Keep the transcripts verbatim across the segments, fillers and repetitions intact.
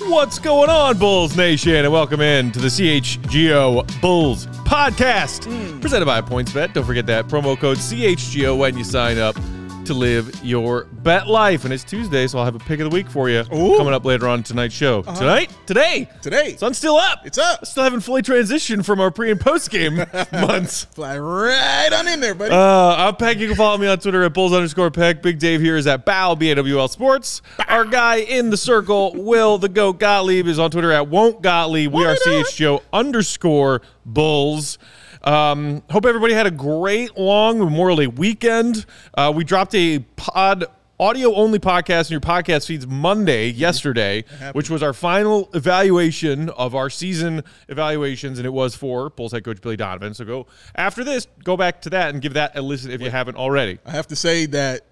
What's going on, Bulls Nation? And welcome in to the C H G O Bulls Podcast, mm. presented by PointsBet. Don't forget that promo code C H G O when you sign up to live your bet life. And it's Tuesday, so I'll have a pick of the week for you. Ooh. Coming up later on tonight's show. Uh-huh. Tonight? Today. Today. Sun's still up. It's up. I still haven't fully transitioned from our pre- and post-game months. Fly right on in there, buddy. Uh, I'm Peck. You can follow me on Twitter at Bulls underscore Peck. Big Dave here is at Bow, B A W L Sports. Bow. Our guy in the circle, Will the Goat Gottlieb, is on Twitter at Won't Gottlieb. We are C H G O underscore Bulls. Um, hope everybody had a great long Memorial Day weekend. Uh, we dropped a pod audio-only podcast in your podcast feeds Monday, yesterday, which was our final evaluation of our season evaluations, and it was for Bulls head coach Billy Donovan. So go after this, go back to that and give that a listen if you haven't already. I have to say that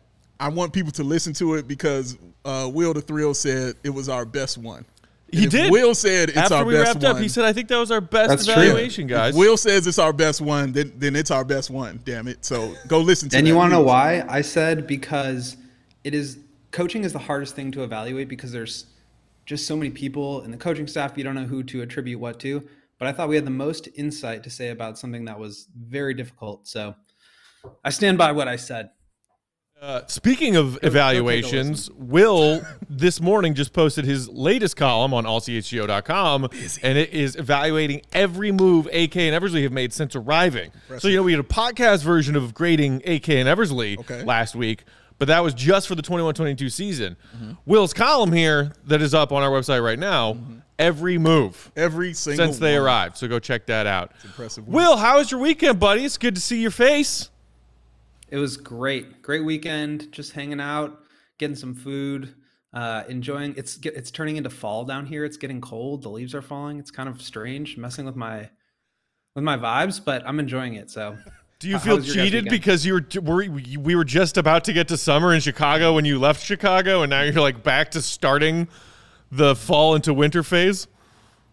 I want people to listen to it because uh, Will the Thrill said it was our best one. And he did. Will said it's After our we best wrapped one. Up, he said, I think that was our best That's evaluation, true. Guys. If Will says it's our best one, then, then it's our best one, damn it. So go listen to it. And that. You want to know why? I said because it is coaching is the hardest thing to evaluate because there's just so many people in the coaching staff. You don't know who to attribute what to. But I thought we had the most insight to say about something that was very difficult. So I stand by what I said. Uh, speaking of evaluations, Will this morning just posted his latest column on all c h g o dot com, and it is evaluating every move A K and Eversley have made since arriving. Impressive. So, you know, we had a podcast version of grading A K and Eversley okay. last week, but that was just for the twenty-one twenty-two season. Mm-hmm. Will's column here that is up on our website right now, mm-hmm. every move. Every single Since they one. Arrived. So go check that out. It's impressive. Will, how was your weekend, buddy? It's good to see your face. It was great, great weekend. Just hanging out, getting some food, uh, enjoying. It's it's turning into fall down here. It's getting cold. The leaves are falling. It's kind of strange, messing with my with my vibes, but I'm enjoying it. So, do you feel cheated because you were, were we were just about to get to summer in Chicago when you left Chicago, and now you're like back to starting the fall into winter phase?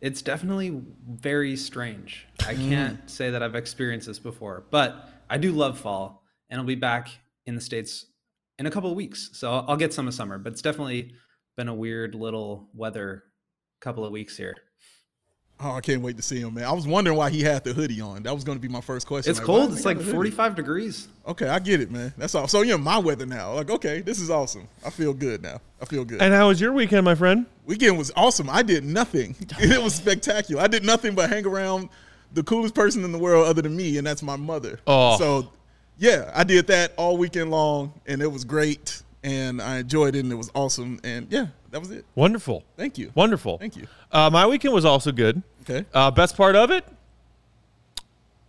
It's definitely very strange. I can't say that I've experienced this before, but I do love fall. And I'll be back in the States in a couple of weeks. So I'll get some of summer, but it's definitely been a weird little weather couple of weeks here. Oh, I can't wait to see him, man. I was wondering why he had the hoodie on. That was going to be my first question. It's like, cold. It's like forty-five degrees. Okay, I get it, man. That's all. So you're in my weather now. Like, okay, this is awesome. I feel good now. I feel good. And how was your weekend, my friend? Weekend was awesome. I did nothing. It was spectacular. I did nothing but hang around the coolest person in the world other than me, and that's my mother. Oh. So – yeah, I did that all weekend long, and it was great, and I enjoyed it, and it was awesome, and yeah, that was it. Wonderful. Thank you. Wonderful. Thank you. Uh, my weekend was also good. Okay. Uh, best part of it,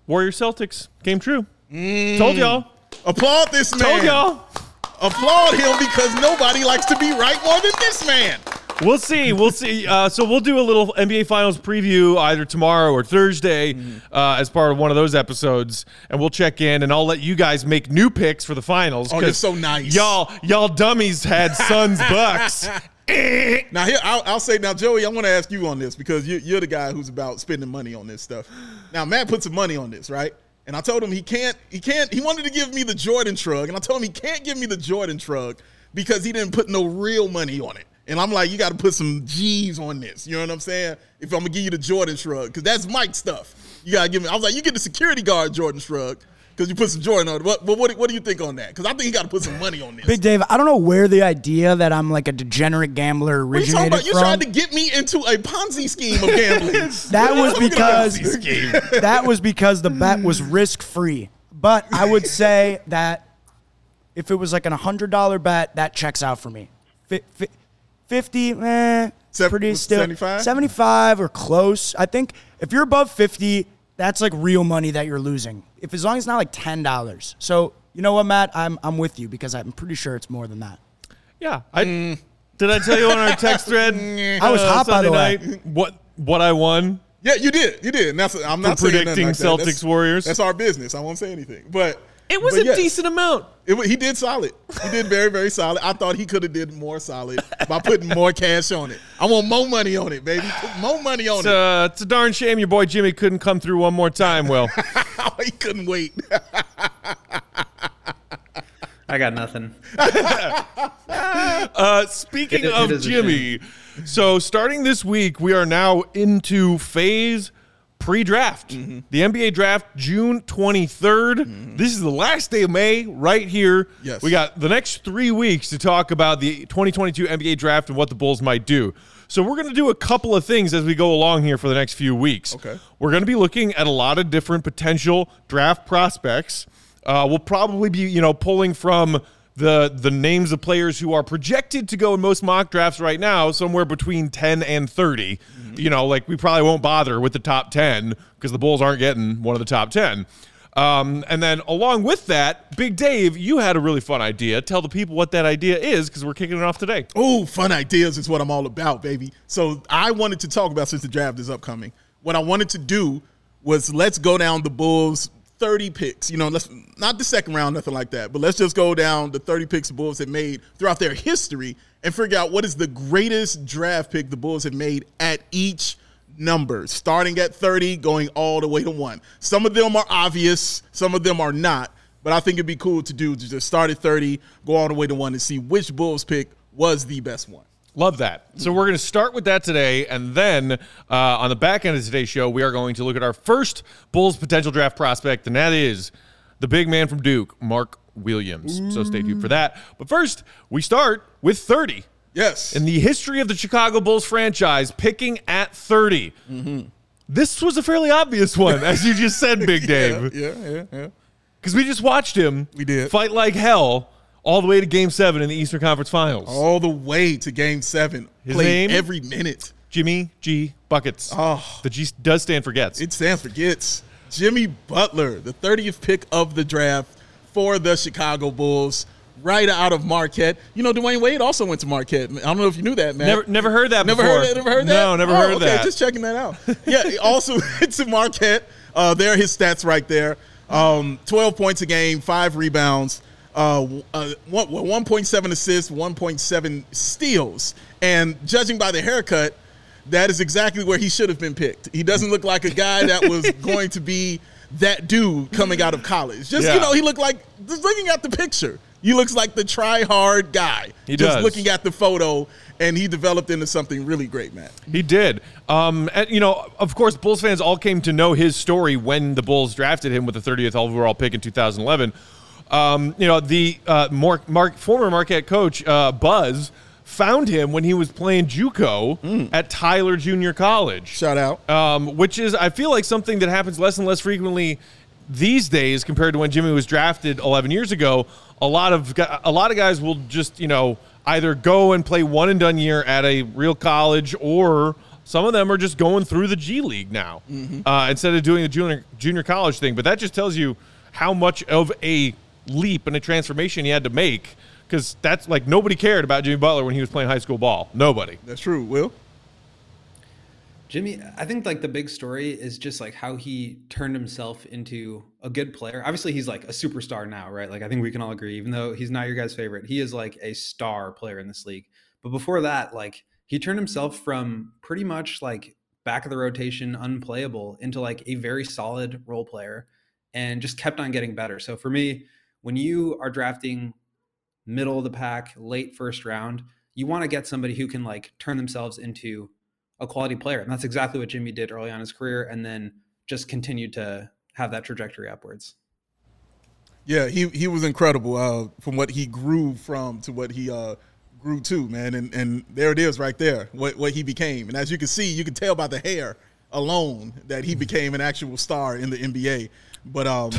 Warriors Celtics came true. Mm. Told y'all. Applaud this man. Told y'all. Applaud him because nobody likes to be right more than this man. We'll see. We'll see. Uh, so we'll do a little N B A Finals preview either tomorrow or Thursday uh, as part of one of those episodes, and we'll check in, and I'll let you guys make new picks for the Finals. Oh, you're so nice. Y'all y'all dummies had Suns Bucks. Now, here I'll, I'll say, now, Joey, I want to ask you on this because you, you're the guy who's about spending money on this stuff. Now, Matt put some money on this, right? And I told him he can't – he can't. He wanted to give me the Jordan shrug, and I told him he can't give me the Jordan shrug because he didn't put no real money on it. And I'm like, you got to put some G's on this. You know what I'm saying? If I'm going to give you the Jordan shrug, because that's Mike's stuff. You got to give me. I was like, you get the security guard Jordan shrug because you put some Jordan on it. But what, what, what do you think on that? Because I think you got to put some money on this. Big Dave, I don't know where the idea that I'm like a degenerate gambler originated what are you talking about? From. You tried to get me into a Ponzi scheme of gambling. that, was because, that was because the bet was risk-free. But I would say that if it was like an one hundred dollars bet, that checks out for me. F- f- fifty, eh, pretty still. seventy-five? seventy-five or close. I think if you're above fifty, that's like real money that you're losing. If as long as it's not like ten dollars. So you know what, Matt? I'm I'm with you because I'm pretty sure it's more than that. Yeah. I mm. Did I tell you on our text thread? I was uh, hot, Sunday by the way. Night, what, what I won? Yeah, you did. You did. And that's, I'm not saying predicting like Celtics that. That's, Warriors. That's our business. I won't say anything. But it was but a yes. decent amount. It, he did solid. He did very, very solid. I thought he could have did more solid by putting more cash on it. I want more money on it, baby. Put more money on it's, it. Uh, it's a darn shame your boy Jimmy couldn't come through one more time, Will. He couldn't wait. I got nothing. uh, speaking it, of it Jimmy, so starting this week, we are now into phase pre-draft. Mm-hmm. The N B A draft, June twenty-third. Mm-hmm. This is the last day of May right here. Yes. We got the next three weeks to talk about the twenty twenty-two N B A draft and what the Bulls might do. So we're going to do a couple of things as we go along here for the next few weeks. Okay. We're going to be looking at a lot of different potential draft prospects. Uh, we'll probably be, you know, pulling from the the names of players who are projected to go in most mock drafts right now, somewhere between ten and thirty. Mm-hmm. You know, like we probably won't bother with the top ten because the Bulls aren't getting one of the top ten. Um, and then along with that, Big Dave, you had a really fun idea. Tell the people what that idea is because we're kicking it off today. Oh, fun ideas is what I'm all about, baby. So I wanted to talk about, since the draft is upcoming, what I wanted to do was let's go down the Bulls thirty picks, you know, let's not the second round, nothing like that, but let's just go down the thirty picks the Bulls have made throughout their history and figure out what is the greatest draft pick the Bulls have made at each number, starting at thirty, going all the way to one. Some of them are obvious, some of them are not, but I think it'd be cool to do to just start at thirty, go all the way to one, and see which Bulls pick was the best one. Love that. So we're going to start with that today, and then uh, on the back end of today's show, we are going to look at our first Bulls potential draft prospect, and that is the big man from Duke, Mark Williams. Ooh. So stay tuned for that. But first, we start with thirty. Yes. In the history of the Chicago Bulls franchise, picking at thirty. Mm-hmm. This was a fairly obvious one, as you just said, Big Dave. Yeah, yeah, yeah. Because we just watched him we did. fight like hell. All the way to Game seven in the Eastern Conference Finals. All the way to Game seven. His Played name? Every minute. Jimmy G. Buckets. Oh. The G does stand for Gets. It stands for Gets. Jimmy Butler, the thirtieth pick of the draft for the Chicago Bulls, right out of Marquette. You know, Dwayne Wade also went to Marquette. I don't know if you knew that, man. Never, never heard that never before. Heard that, never heard that? No, never oh, heard okay, that. Okay, just checking that out. Yeah, also went to Marquette. Uh, there are his stats right there. Um, twelve points a game, five rebounds. Uh, uh, one point seven assists, one point seven steals. And judging by the haircut, that is exactly where he should have been picked. He doesn't look like a guy that was going to be that dude coming out of college. Just, yeah. you know, he looked like, just looking at the picture, he looks like the try-hard guy. He just does. Just looking at the photo, and he developed into something really great, Matt. He did. Um, and, you know, of course, Bulls fans all came to know his story when the Bulls drafted him with the thirtieth overall pick in two thousand eleven. Um, you know, the uh, Mark, Mark, former Marquette coach, uh, Buzz, found him when he was playing JUCO mm. at Tyler Junior College. Shout out. Um, which is, I feel like, something that happens less and less frequently these days compared to when Jimmy was drafted eleven years ago. A lot of a lot of guys will just, you know, either go and play one and done year at a real college, or some of them are just going through the G League now mm-hmm. uh, instead of doing the junior, junior college thing. But that just tells you how much of a leap and a transformation he had to make, because that's like nobody cared about Jimmy Butler when he was playing high school ball. Nobody. That's true. Will? Jimmy, I think like the big story is just like how he turned himself into a good player. Obviously he's like a superstar now, right? Like I think we can all agree, even though he's not your guy's favorite, he is like a star player in this league. But before that, like he turned himself from pretty much like back of the rotation, unplayable, into like a very solid role player and just kept on getting better. So for me, when you are drafting middle of the pack, late first round, you want to get somebody who can like turn themselves into a quality player. And that's exactly what Jimmy did early on in his career, and then just continued to have that trajectory upwards. Yeah, he he was incredible uh, from what he grew from to what he uh, grew to, man. And and there it is right there, what, what he became. And as you can see, you can tell by the hair alone that he became an actual star in the N B A. But um,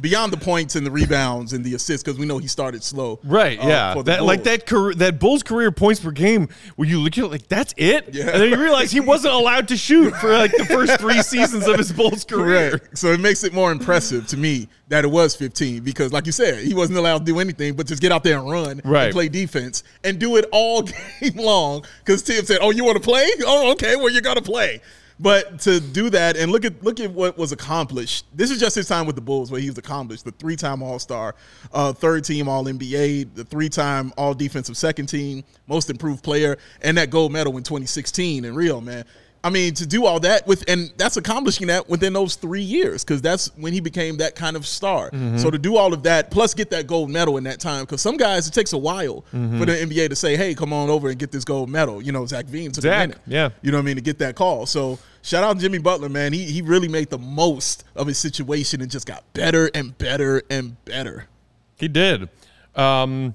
beyond the points and the rebounds and the assists, because we know he started slow. Right, uh, yeah. That, like that career, that Bulls career points per game where you look at it like, that's it? Yeah. And then you realize he wasn't allowed to shoot for like the first three seasons of his Bulls career. Correct. So it makes it more impressive to me that it was fifteen, because like you said, he wasn't allowed to do anything but just get out there and run right. and play defense and do it all game long, because Tim said, oh, you want to play? Oh, okay, well, you're going to play. But to do that and look at look at what was accomplished. This is just his time with the Bulls where he was accomplished. The three-time All-Star, uh, third-team All N B A, the three-time All-Defensive Second Team, Most Improved Player, and that gold medal in twenty sixteen in Rio, man. I mean, to do all that with – and that's accomplishing that within those three years because that's when he became that kind of star. Mm-hmm. So to do all of that, plus get that gold medal in that time, because some guys, it takes a while mm-hmm. for the N B A to say, hey, come on over and get this gold medal. You know, Zach Veen took Zach, a minute. Yeah. You know what I mean, to get that call. So shout out Jimmy Butler, man. He he really made the most of his situation and just got better and better and better. He did. Um,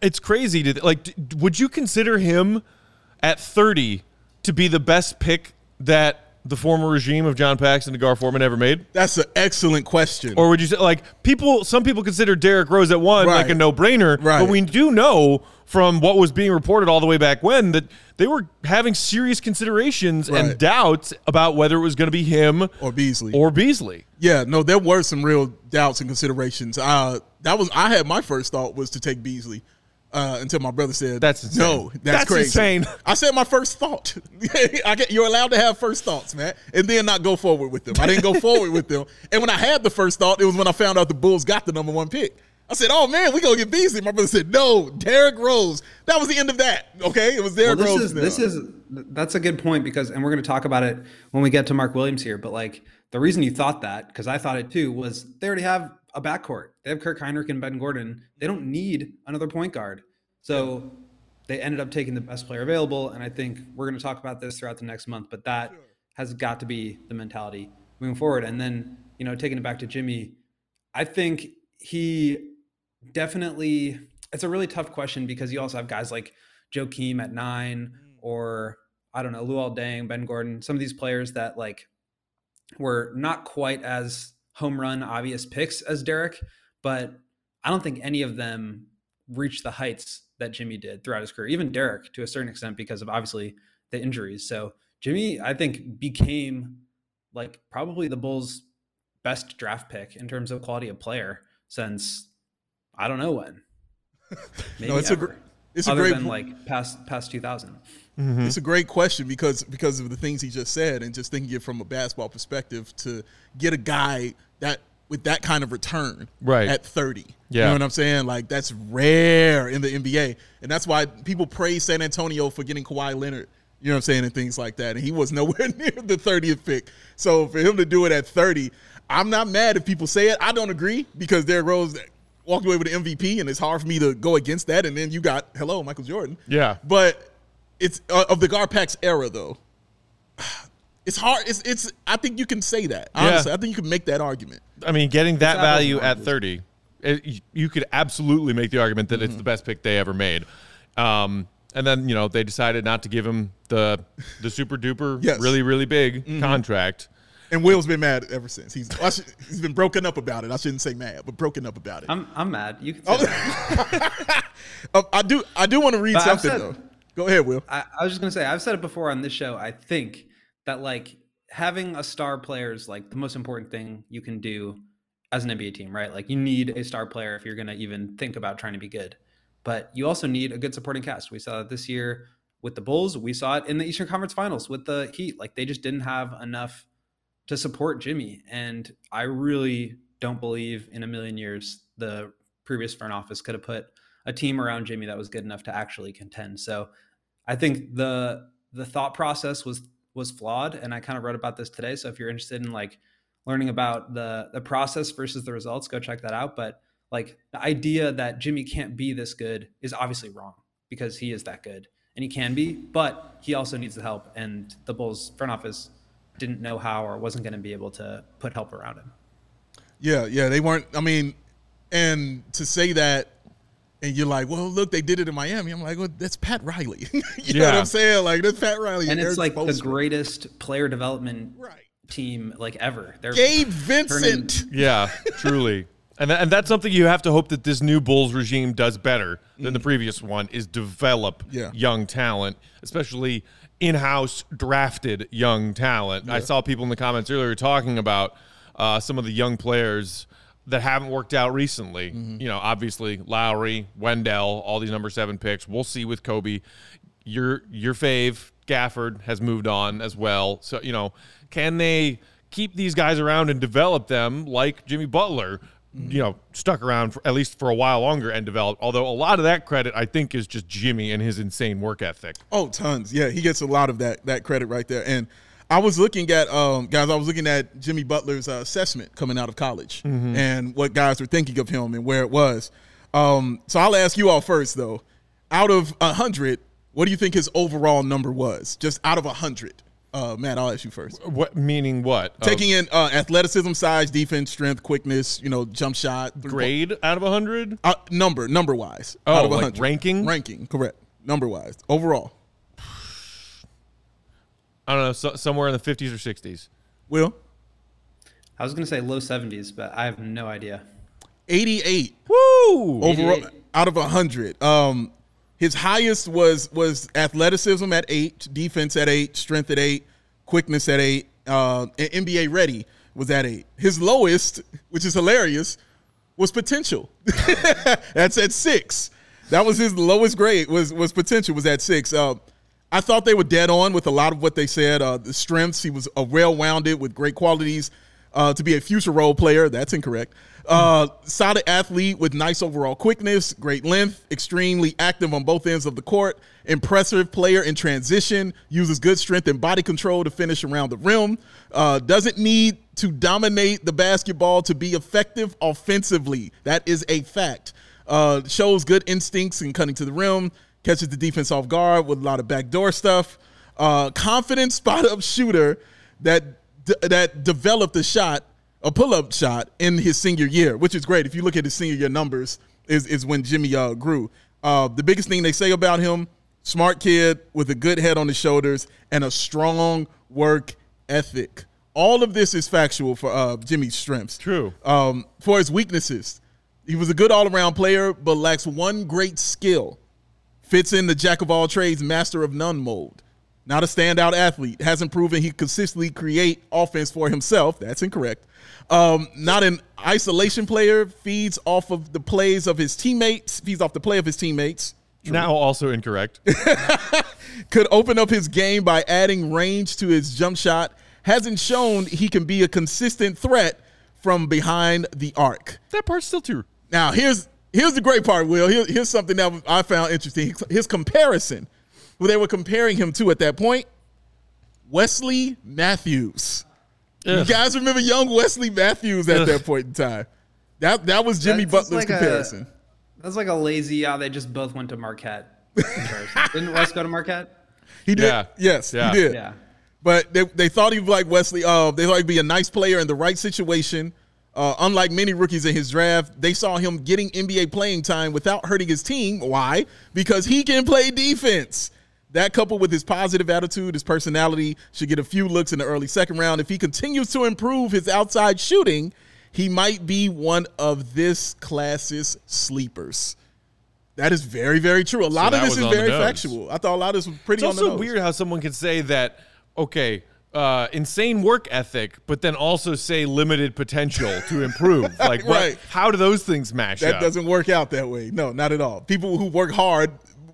it's crazy. To, like, would you consider him at thirty – to be the best pick that the former regime of John Paxson and DeGar Foreman ever made? That's an excellent question. Or would you say, like, people, some people consider Derrick Rose at one right. like a no-brainer, right. but we do know from what was being reported all the way back when that they were having serious considerations right. and doubts about whether it was going to be him or Beasley. Or Beasley. Yeah, no, there were some real doubts and considerations. Uh, that was I had my first thought was to take Beasley. Uh, until my brother said, that's insane. No, that's, that's crazy. Insane. I said my first thought. I get, you're allowed to have first thoughts, man, and then not go forward with them. I didn't go forward with them. And when I had the first thought, it was when I found out the Bulls got the number one pick. I said, oh, man, we're going to get Beasley. My brother said, no, Derrick Rose. That was the end of that, okay? It was Derrick well, Rose. Is, this is That's a good point because, and we're going to talk about it when we get to Mark Williams here, but like the reason you thought that, because I thought it too, was they already have a backcourt. They have Kirk Heinrich and Ben Gordon. They don't need another point guard. So they ended up taking the best player available. And I think we're going to talk about this throughout the next month, but that has got to be the mentality moving forward. And then, you know, taking it back to Jimmy, I think he definitely, it's a really tough question because you also have guys like Joakim at nine or I don't know, Luol Deng, Ben Gordon, some of these players that like were not quite as home run obvious picks as Derrick, but I don't think any of them reached the heights that Jimmy did throughout his career, even Derrick to a certain extent because of obviously the injuries. So Jimmy, I think, became like probably the Bulls' best draft pick in terms of quality of player since I don't know when. Maybe no, it's ever. A gr- it's Other a great than point. Like past past two thousand. Mm-hmm. It's a great question because because of the things he just said and just thinking it from a basketball perspective to get a guy that with that kind of return right. at thirty. Yeah. You know what I'm saying? Like that's rare in the N B A. And that's why people praise San Antonio for getting Kawhi Leonard. You know what I'm saying? And things like that. And he was nowhere near the thirtieth pick. So for him to do it at thirty, I'm not mad if people say it. I don't agree because Derrick Rose walked away with an M V P, and it's hard for me to go against that. And then you got, hello, Michael Jordan. Yeah. But it's uh, of the Gar-Pax era, though. It's hard. It's, it's, I think you can say that. Honestly, yeah. I think you can make that argument. I mean, getting that value at thirty, it, you could absolutely make the argument that mm-hmm. it's the best pick they ever made. Um, and then, you know, they decided not to give him the the super-duper, yes. really, really big mm-hmm. contract. And Will's been mad ever since. He's I should, he's been broken up about it. I shouldn't say mad, but broken up about it. I'm I'm mad. You can say oh. that. I do I do want to read but something said, though. Go ahead, Will. I, I was just gonna say I've said it before on this show. I think that like having a star player is like the most important thing you can do as an N B A team, right? Like you need a star player if you're gonna even think about trying to be good. But you also need a good supporting cast. We saw that this year with the Bulls. We saw it in the Eastern Conference Finals with the Heat. Like they just didn't have enough to support Jimmy. And I really don't believe in a million years the previous front office could have put a team around Jimmy that was good enough to actually contend. So I think the the thought process was was flawed. And I kind of wrote about this today. So if you're interested in like learning about the the process versus the results, go check that out. But like the idea that Jimmy can't be this good is obviously wrong because he is that good and he can be, but he also needs the help. And the Bulls front office didn't know how or wasn't going to be able to put help around him. Yeah, yeah, they weren't. I mean, and to say that, and you're like, well, look, they did it in Miami. I'm like, well, that's Pat Riley. you yeah. know what I'm saying? Like, that's Pat Riley. And it's like the greatest player development right. team like ever. They're Gabe Vincent. Turning- yeah, truly. And th- and that's something you have to hope that this new Bulls regime does better than mm-hmm. the previous one, is develop yeah. young talent, especially in-house drafted young talent. Yeah. I saw people in the comments earlier talking about uh, some of the young players that haven't worked out recently. Mm-hmm. You know, obviously Lowry, Wendell, all these number seven picks. We'll see with Kobe. Your your fave, Gafford, has moved on as well. So, you know, can they keep these guys around and develop them like Jimmy Butler? You know, stuck around for, at least for a while longer and developed. Although a lot of that credit, I think, is just Jimmy and his insane work ethic. Oh, tons. Yeah, he gets a lot of that that credit right there. And I was looking at, um, guys, I was looking at Jimmy Butler's uh, assessment coming out of college mm-hmm. and what guys were thinking of him and where it was. Um, so I'll ask you all first, though. Out of one hundred, what do you think his overall number was? Just out of one hundred. Uh, Matt, I'll ask you first. What meaning? What taking um, in uh, athleticism, size, defense, strength, quickness, you know, jump shot. Grade out of a hundred? Uh, number, number wise. Oh, out of like ranking, ranking, correct. Number wise, overall. I don't know, so, somewhere in the fifties or sixties. Will, I was going to say low seventies, but I have no idea. Eighty-eight. Woo! Overall, eighty-eight. Out of a hundred. Um. His highest was was athleticism at eight, defense at eight, strength at eight, quickness at eight, uh, and N B A ready was at eight. His lowest, which is hilarious, was potential. That's at six. That was his lowest grade, was was potential, was at six. Uh, I thought they were dead on with a lot of what they said. Uh, the strengths, he was a well-rounded with great qualities uh, to be a future role player. That's incorrect. Uh, solid athlete with nice overall quickness, great length, extremely active on both ends of the court, impressive player in transition, uses good strength and body control to finish around the rim, uh, doesn't need to dominate the basketball to be effective offensively. That is a fact. Uh, shows good instincts in cutting to the rim, catches the defense off guard with a lot of backdoor stuff, uh, confident spot-up shooter that, d- that developed a shot a pull-up shot in his senior year, which is great. If you look at his senior year numbers, is, is when Jimmy uh, grew. Uh, the biggest thing they say about him, smart kid with a good head on his shoulders and a strong work ethic. All of this is factual for uh, Jimmy's strengths. True. Um, for his weaknesses, he was a good all-around player but lacks one great skill. Fits in the jack-of-all-trades, master-of-none mold. Not a standout athlete. Hasn't proven he consistently create offense for himself. That's incorrect. Um, not an isolation player, feeds off of the plays of his teammates, feeds off the play of his teammates. True. Now also incorrect. Could open up his game by adding range to his jump shot. Hasn't shown he can be a consistent threat from behind the arc. That part's still true. Now, here's here's the great part, Will. Here, here's something that I found interesting. His comparison, who they were comparing him to at that point, Wesley Matthews. Ugh. You guys remember young Wesley Matthews at Ugh. that point in time. That that was Jimmy that's Butler's like comparison. A, that's like a lazy, yeah, they just both went to Marquette. Didn't Wes go to Marquette? He did. Yeah. Yes, yeah. he did. Yeah. But they, they thought he'd like Wesley. Uh, they thought he'd be a nice player in the right situation. Uh, unlike many rookies in his draft, they saw him getting N B A playing time without hurting his team. Why? Because he can play defense. That, coupled with his positive attitude, his personality, should get a few looks in the early second round. If he continues to improve his outside shooting, he might be one of this class's sleepers. That is very, very true. A lot so of this is very factual. I thought a lot of this was pretty on the nose. It's also weird how someone can say that, okay, uh, insane work ethic, but then also say limited potential to improve. Like, right. what, how do those things mash that up? That doesn't work out that way. No, not at all. People who work hard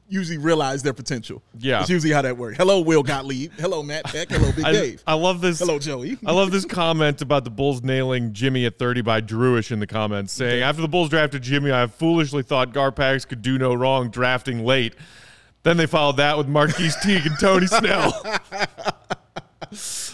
usually realize their potential. Yeah. It's usually how that works. Hello, Will Gottlieb. Hello, Matt Beck. Hello, Big I, Dave. I love this. Hello, Joey. I love this comment about the Bulls nailing Jimmy at thirty by Drewish in the comments, saying, after the Bulls drafted Jimmy, I foolishly thought Gar-Pax could do no wrong drafting late. Then they followed that with Marquise Teague and Tony Snell.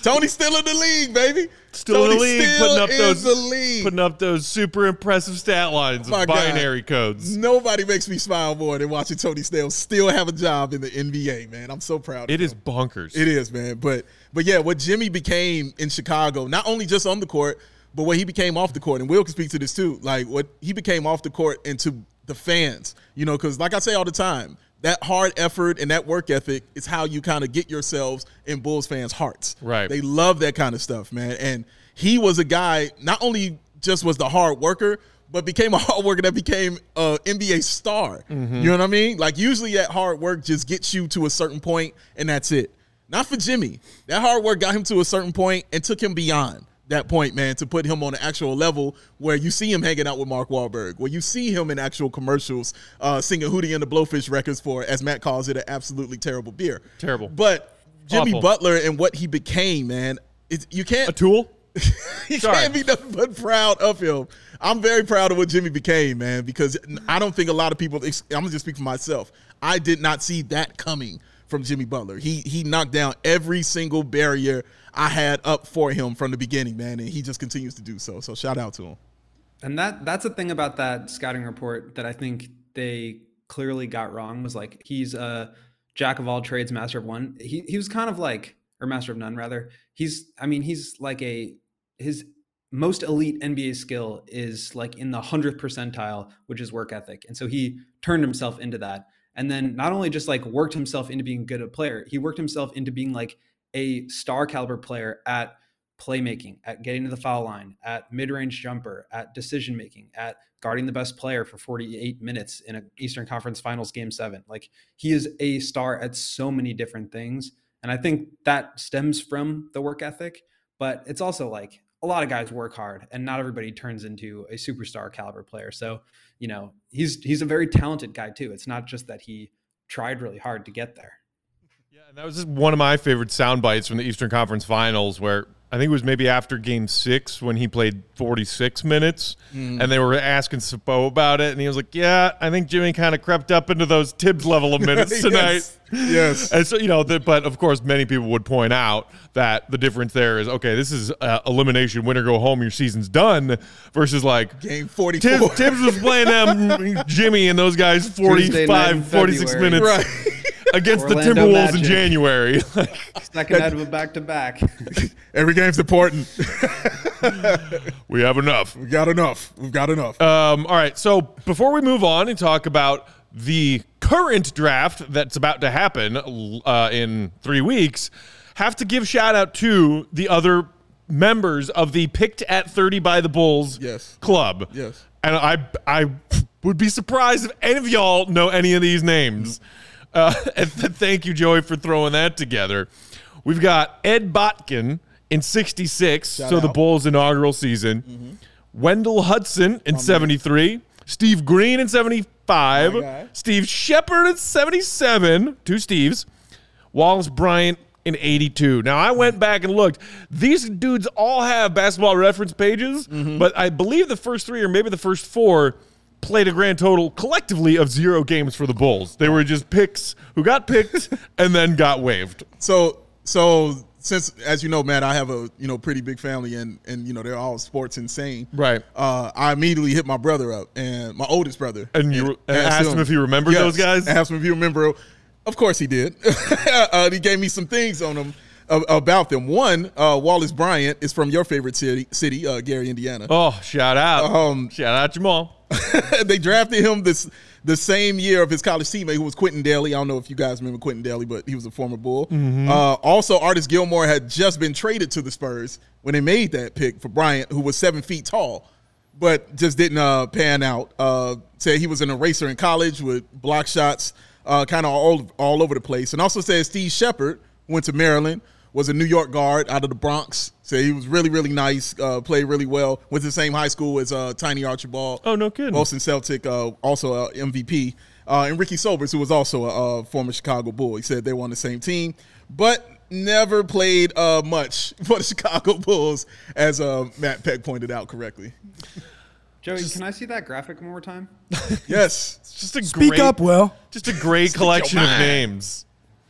Tony's still in the league, baby. Still Tony in the league, still putting up those the league. putting up those super impressive stat lines oh of binary God. codes. Nobody makes me smile more than watching Tony Snell still have a job in the N B A, man. I'm so proud of it him. It is bonkers. It is, man. But but yeah, what Jimmy became in Chicago, not only just on the court, but what he became off the court, and Will can speak to this too. Like what he became off the court and to the fans, you know, because like I say all the time, that hard effort and that work ethic is how you kind of get yourselves in Bulls fans' hearts. Right. They love that kind of stuff, man. And he was a guy, not only just was the hard worker, but became a hard worker that became an N B A star. Mm-hmm. You know what I mean? Like, usually that hard work just gets you to a certain point, and that's it. Not for Jimmy. That hard work got him to a certain point and took him beyond that point, man, to put him on an actual level where you see him hanging out with Mark Wahlberg, where you see him in actual commercials uh, singing Hootie and the Blowfish records for, as Matt calls it, an absolutely terrible beer. Terrible. But Jimmy Awful. Butler and what he became, man, it, you can't. A tool? you Sorry. can't be nothing but proud of him. I'm very proud of what Jimmy became, man, because I don't think a lot of people, I'm going to just speak for myself, I did not see that coming from Jimmy Butler. He he knocked down every single barrier I had up for him from the beginning, man, and he just continues to do so. So shout out to him. And that that's the thing about that scouting report that I think they clearly got wrong was, like, he's a jack of all trades, master of one. He he was kind of like, or master of none rather. He's I mean he's like a his most elite N B A skill is like in the hundredth percentile, which is work ethic, and so he turned himself into that. And then not only just like worked himself into being good at a player, he worked himself into being like a star caliber player at playmaking, at getting to the foul line, at mid-range jumper, at decision making, at guarding the best player for forty-eight minutes in an Eastern Conference Finals game seven. Like, he is a star at so many different things. And I think that stems from the work ethic, but it's also like a lot of guys work hard and not everybody turns into a superstar caliber player. So, you know, he's he's a very talented guy too. It's not just that he tried really hard to get there. Yeah, and that was just one of my favorite sound bites from the Eastern Conference Finals, where I think it was maybe after game six when he played forty-six minutes mm. and they were asking Spo about it. And he was like, yeah, I think Jimmy kind of crept up into those Tibbs level of minutes tonight. yes. yes. And so, you know, the, but of course, many people would point out that the difference there is, okay, this is uh, elimination, win or go home, your season's done, versus like game forty-four. Tibbs, Tibbs was playing them, Jimmy and those guys forty-five, forty-six February. Minutes. Right. Against Orlando the Timberwolves Magic. In January. Second night of a back-to-back. Every game's important. We have enough. We got enough. We've got enough. Um, all right, so before we move on and talk about the current draft that's about to happen uh, in three weeks, have to give shout-out to the other members of the Picked at thirty by the Bulls yes. club. Yes. And I, I would be surprised if any of y'all know any of these names. Mm-hmm. Uh, and th- thank you, Joey, for throwing that together. We've got Ed Botkin in sixty-six, Shout so out. The Bulls' inaugural season. Mm-hmm. Wendell Hudson in My seventy-three. Man. Steve Green in seventy-five. Steve Shepard in seventy-seven. Two Steves. Wallace Bryant in eighty-two. Now, I went back and looked. These dudes all have basketball reference pages, mm-hmm. but I believe the first three or maybe the first four played a grand total collectively of zero games for the Bulls. They were just picks who got picked and then got waived. So, so since, as you know, Matt, I have a, you know, pretty big family and, and, you know, they're all sports insane. Right. Uh, I immediately hit my brother up and my oldest brother. And you and, and asked, asked him if he remembered yes, those guys? I asked him if he remembered. Of course he did. uh, he gave me some things on them. About them. One, uh, Wallace Bryant is from your favorite city, city uh, Gary, Indiana. Oh, shout out. Um, shout out Jamal. They drafted him this the same year of his college teammate, who was Quentin Daly. I don't know if you guys remember Quentin Daly, but he was a former Bull. Mm-hmm. Uh, also, Artis Gilmore had just been traded to the Spurs when they made that pick for Bryant, who was seven feet tall, but just didn't uh, pan out. Uh, said he was an eraser in college with block shots uh, kind of all, all over the place. And also said Steve Shepard went to Maryland, was a New York guard out of the Bronx. So he was really, really nice, uh, played really well. Went to the same high school as uh, Tiny Archibald. Oh, no kidding. Boston Celtic, uh, also a M V P. Uh, and Ricky Sobers, who was also a, a former Chicago Bull. He said they were on the same team, but never played uh, much for the Chicago Bulls, as uh, Matt Peck pointed out correctly. Joey, just, can I see that graphic one more time? Yes. It's just a Speak great, up, Will. Just a great collection of names.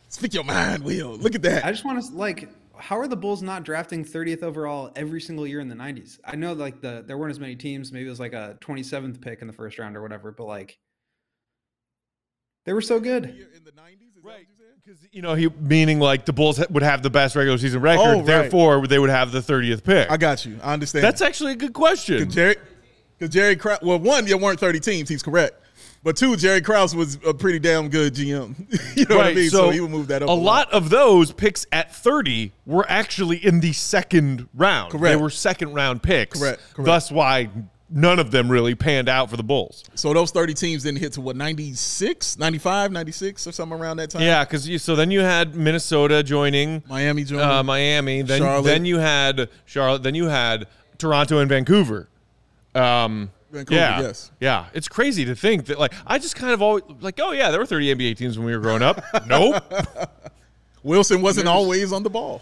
Speak your mind, Will. Look at that. I just want to, like, how are the Bulls not drafting thirtieth overall every single year in the nineties? I know, like, the there weren't as many teams. Maybe it was, like, a twenty-seventh pick in the first round or whatever. But, like, they were so good. In the nineties? Is right. Because, you know, he meaning, like, the Bulls would have the best regular season record. Oh, right. Therefore, they would have the thirtieth pick. I got you. I understand. That's actually a good question. Because Jerry, Jerry – well, one, there weren't thirty teams. He's correct. But two, Jerry Krause was a pretty damn good G M. You know right. what I mean? So, so he would move that up. A, a lot, lot of those picks at thirty were actually in the second round. Correct. They were second round picks. Correct. Correct. Thus why none of them really panned out for the Bulls. So those thirty teams didn't hit to what, ninety-six, ninety-five, ninety-six or something around that time? Yeah, because so then you had Minnesota joining. Miami joining. Uh, Miami. Then, Charlotte. Then you had Charlotte. Then you had Toronto and Vancouver. Um Vancouver, yeah, yes. yeah. It's crazy to think that, like, I just kind of always, like, oh, yeah, there were thirty N B A teams when we were growing up. Nope. Wilson wasn't there's, always on the ball.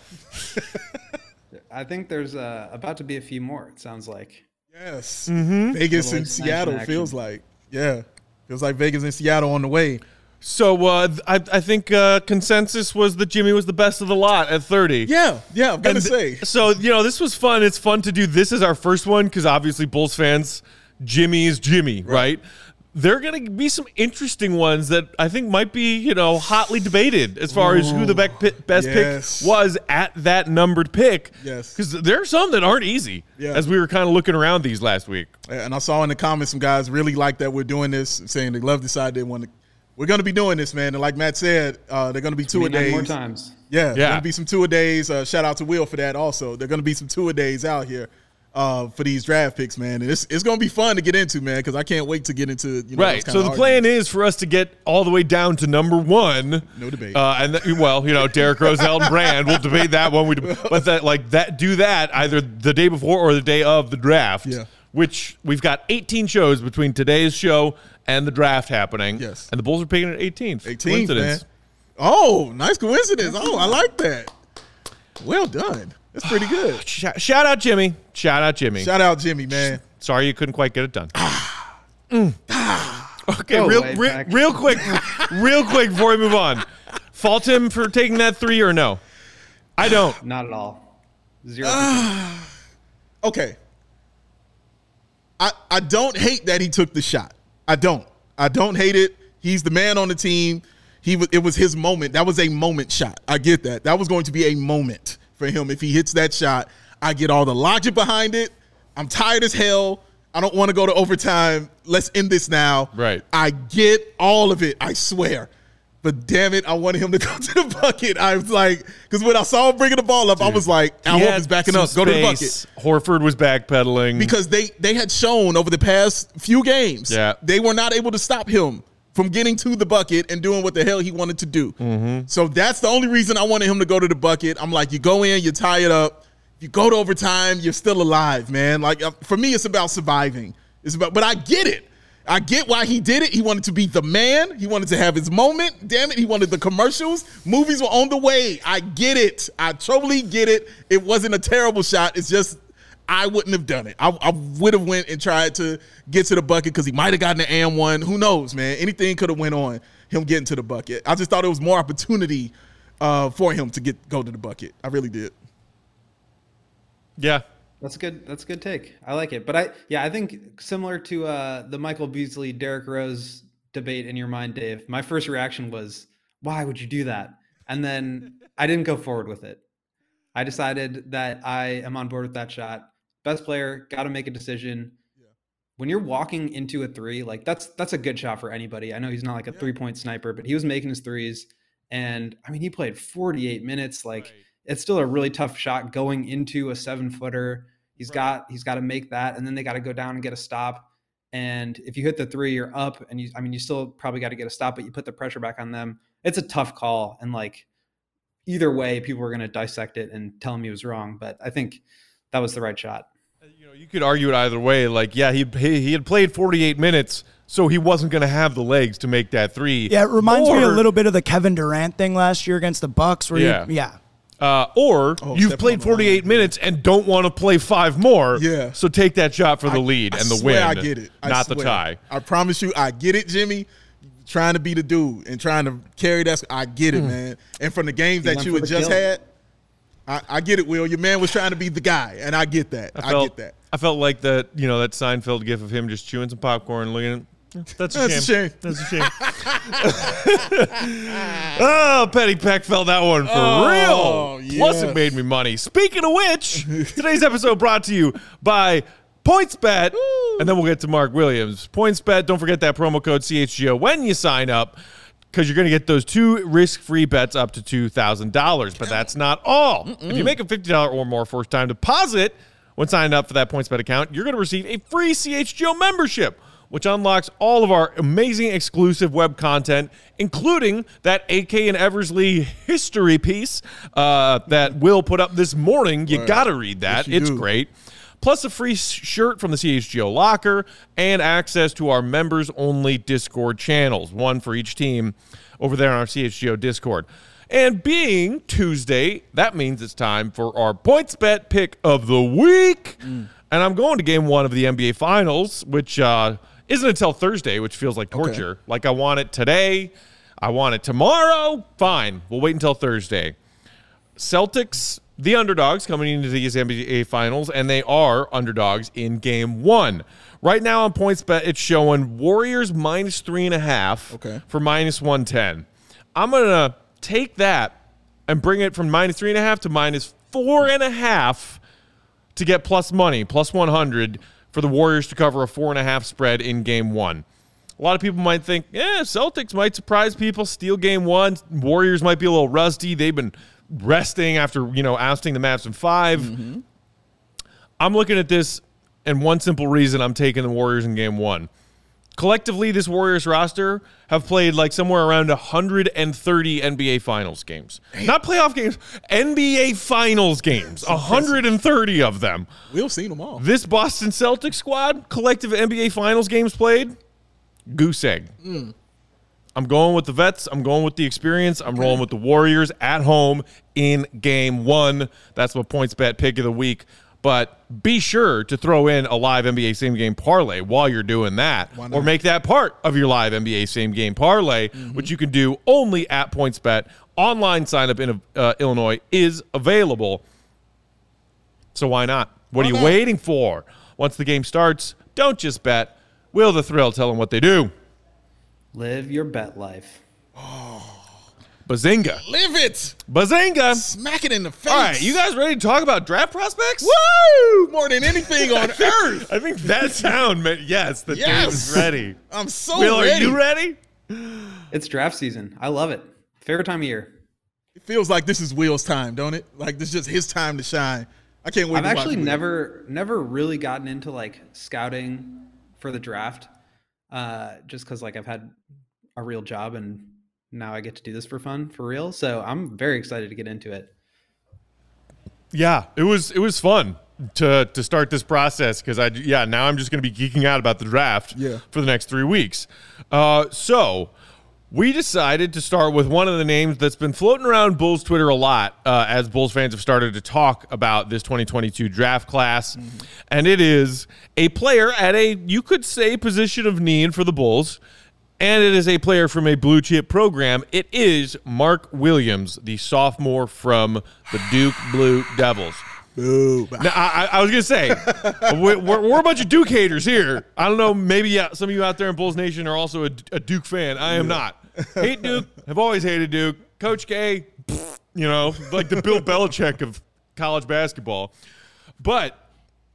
I think there's uh, about to be a few more, it sounds like. Yes. Mm-hmm. Vegas and Seattle feels like. Yeah. Feels like Vegas and Seattle on the way. So uh, I, I think uh, consensus was that Jimmy was the best of the lot at thirty. Yeah, yeah, I'm going to say. So, you know, this was fun. It's fun to do. This is our first one because obviously Bulls fans, Jimmy is Jimmy, right? right? There are going to be some interesting ones that I think might be, you know, hotly debated as far Ooh, as who the be- best yes. pick was at that numbered pick. Yes. Because there are some that aren't easy yeah. as we were kind of looking around these last week. And I saw in the comments some guys really like that we're doing this, saying they love this idea, want to. We're going to be doing this, man. And like Matt said, uh, they're going to be two-a-days. More times. Yeah, yeah. There's going to be some two-a-days. Uh, shout out to Will for that also. There are going to be some two-a-days out here uh, for these draft picks, man. And it's it's going to be fun to get into, man, because I can't wait to get into, you know, right. So the arguments. Plan is for us to get all the way down to number one. No debate. Uh, and th- well, you know, Derrick Rose, Elton Brand. We'll debate that one. We de- but that like that do that either the day before or the day of the draft. Yeah. Which we've got eighteen shows between today's show and the draft happening. Yes. And the Bulls are picking at eighteenth. eighteenth, coincidence. Man. Oh, nice coincidence. Oh, I like that. Well done. That's pretty good. Shout, shout out, Jimmy. Shout out, Jimmy. Shout out, Jimmy, man. Sorry you couldn't quite get it done. mm. Okay, Go real re- real quick, real quick before we move on. Fault him for taking that three or no? I don't. Not at all. Zero. Okay. I, I don't hate that he took the shot. I don't. I don't hate it. He's the man on the team. He was, it was his moment. That was a moment shot. I get that. That was going to be a moment for him. If he hits that shot, I get all the logic behind it. I'm tired as hell. I don't want to go to overtime. Let's end this now. Right. I get all of it. I swear. But damn it, I wanted him to go to the bucket. I was like, because when I saw him bringing the ball up, Dude, I was like, I hope he's backing up. Go to the bucket. Horford was backpedaling. Because they they had shown over the past few games, yeah. they were not able to stop him from getting to the bucket and doing what the hell he wanted to do. Mm-hmm. So that's the only reason I wanted him to go to the bucket. I'm like, you go in, you're tied up. You go to overtime, you're still alive, man. Like, for me, it's about surviving. It's about, but I get it. I get why he did it. He wanted to be the man. He wanted to have his moment. Damn it. He wanted the commercials. Movies were on the way. I get it. I totally get it. It wasn't a terrible shot. It's just I wouldn't have done it. I, I would have went and tried to get to the bucket because he might have gotten an and one. Who knows, man? Anything could have went on him getting to the bucket. I just thought it was more opportunity uh, for him to get go to the bucket. I really did. Yeah. That's a good. That's a good take. I like it. But I, yeah, I think similar to uh, the Michael Beasley, Derrick Rose debate in your mind, Dave, my first reaction was, why would you do that? And then I didn't go forward with it. I decided that I am on board with that shot. Best player, got to make a decision. Yeah. When you're walking into a three, like that's, that's a good shot for anybody. I know he's not like a yeah. three point sniper, but he was making his threes. And I mean, he played forty-eight minutes. Like right. it's still a really tough shot going into a seven footer. He's right. got he's got to make that, and then they got to go down and get a stop. And if you hit the three, you're up. And you, I mean, you still probably got to get a stop, but you put the pressure back on them. It's a tough call, and like either way, people are going to dissect it and tell him he was wrong. But I think that was the right shot. You know, you could argue it either way. Like, yeah, he he, he had played forty-eight minutes, so he wasn't going to have the legs to make that three. Yeah, it reminds or, me a little bit of the Kevin Durant thing last year against the Bucks, where yeah, he, yeah. Uh, or oh, you've played forty-eight minutes and don't want to play five more. Yeah. So take that shot for the I, lead I and the swear win. I get it. I not swear. The tie. I promise you, I get it, Jimmy. Trying to be the dude and trying to carry that. I get it, mm. man. And from the games he that you had just kill. had, I, I get it, Will. Your man was trying to be the guy, and I get that. I, felt, I get that. I felt like that, you know, that Seinfeld gif of him just chewing some popcorn, looking at That's a, That's a shame. That's a shame. Oh, Petty Peck fell that one for oh, real. Yes. Plus, it made me money. Speaking of which, today's episode brought to you by PointsBet. Woo. And then we'll get to Mark Williams. PointsBet, don't forget that promo code C H G O when you sign up, because you're going to get those two risk-free bets up to two thousand dollars. But that's not all. Mm-mm. If you make a fifty dollars or more first-time deposit when signing up for that PointsBet account, you're going to receive a free C H G O membership, which unlocks all of our amazing exclusive web content, including that A K and Eversley history piece uh, that Will put up this morning. You right. got to read that. Yes, it's do. great. Plus a free shirt from the C H G O locker and access to our members-only Discord channels, one for each team over there on our C H G O Discord. And being Tuesday, that means it's time for our PointsBet pick of the week. Mm. And I'm going to game one of the N B A Finals, which uh, isn't until Thursday, which feels like torture. Okay. Like I want it today. I want it tomorrow. Fine. We'll wait until Thursday. Celtics, the underdogs coming into these N B A Finals, and they are underdogs in game one. Right now on PointsBet, it's showing Warriors minus three and a half okay. for minus one ten. I'm going to take that and bring it from minus three and a half to minus four and a half to get plus money, plus one hundred for the Warriors to cover a four and a half spread in game one. A lot of people might think, yeah, Celtics might surprise people, steal game one. Warriors might be a little rusty. They've been resting after, you know, ousting the Mavs in five. Mm-hmm. I'm looking at this, and one simple reason I'm taking the Warriors in game one. Collectively, this Warriors roster have played like somewhere around one hundred thirty N B A Finals games. Damn. Not playoff games, N B A Finals games. one hundred thirty of them. We've seen them all. This Boston Celtics squad, collective N B A Finals games played, goose egg. Mm. I'm going with the vets. I'm going with the experience. I'm rolling with the Warriors at home in game one. That's my PointsBet pick of the week. But be sure to throw in a live N B A same game parlay while you're doing that, or make that part of your live N B A same game parlay, mm-hmm. which you can do only at PointsBet. Online sign up in uh, Illinois is available. So why not? What okay. are you waiting for? Once the game starts, don't just bet. Will the Thrill tell them what they do? Live your bet life. Oh, bazinga. Live it. Bazinga. Smack it in the face. All right, you guys ready to talk about draft prospects? Woo! More than anything on think, earth. I think that sound meant yes, the yes. team's ready. I'm so Will, ready. Will, are you ready? It's draft season. I love it. Favorite time of year. It feels like this is Will's time, don't it? Like this is just his time to shine. I can't wait I've to watch I've actually never, never really gotten into like scouting for the draft. Uh, just because like I've had a real job and now I get to do this for fun, for real. So I'm very excited to get into it. Yeah, it was it was fun to to start this process because I yeah now I'm just going to be geeking out about the draft yeah. for the next three weeks. Uh, so we decided to start with one of the names that's been floating around Bulls Twitter a lot uh, as Bulls fans have started to talk about this twenty twenty-two draft class. Mm-hmm. And it is a player at a, you could say, position of need for the Bulls. And it is a player from a blue chip program. It is Mark Williams, the sophomore from the Duke Blue Devils. Boo. Now, I, I was going to say, we're, we're a bunch of Duke haters here. I don't know, maybe some of you out there in Bulls Nation are also a, a Duke fan. I am yeah. not. Hate Duke. I've always hated Duke. Coach K, you know, like the Bill Belichick of college basketball. But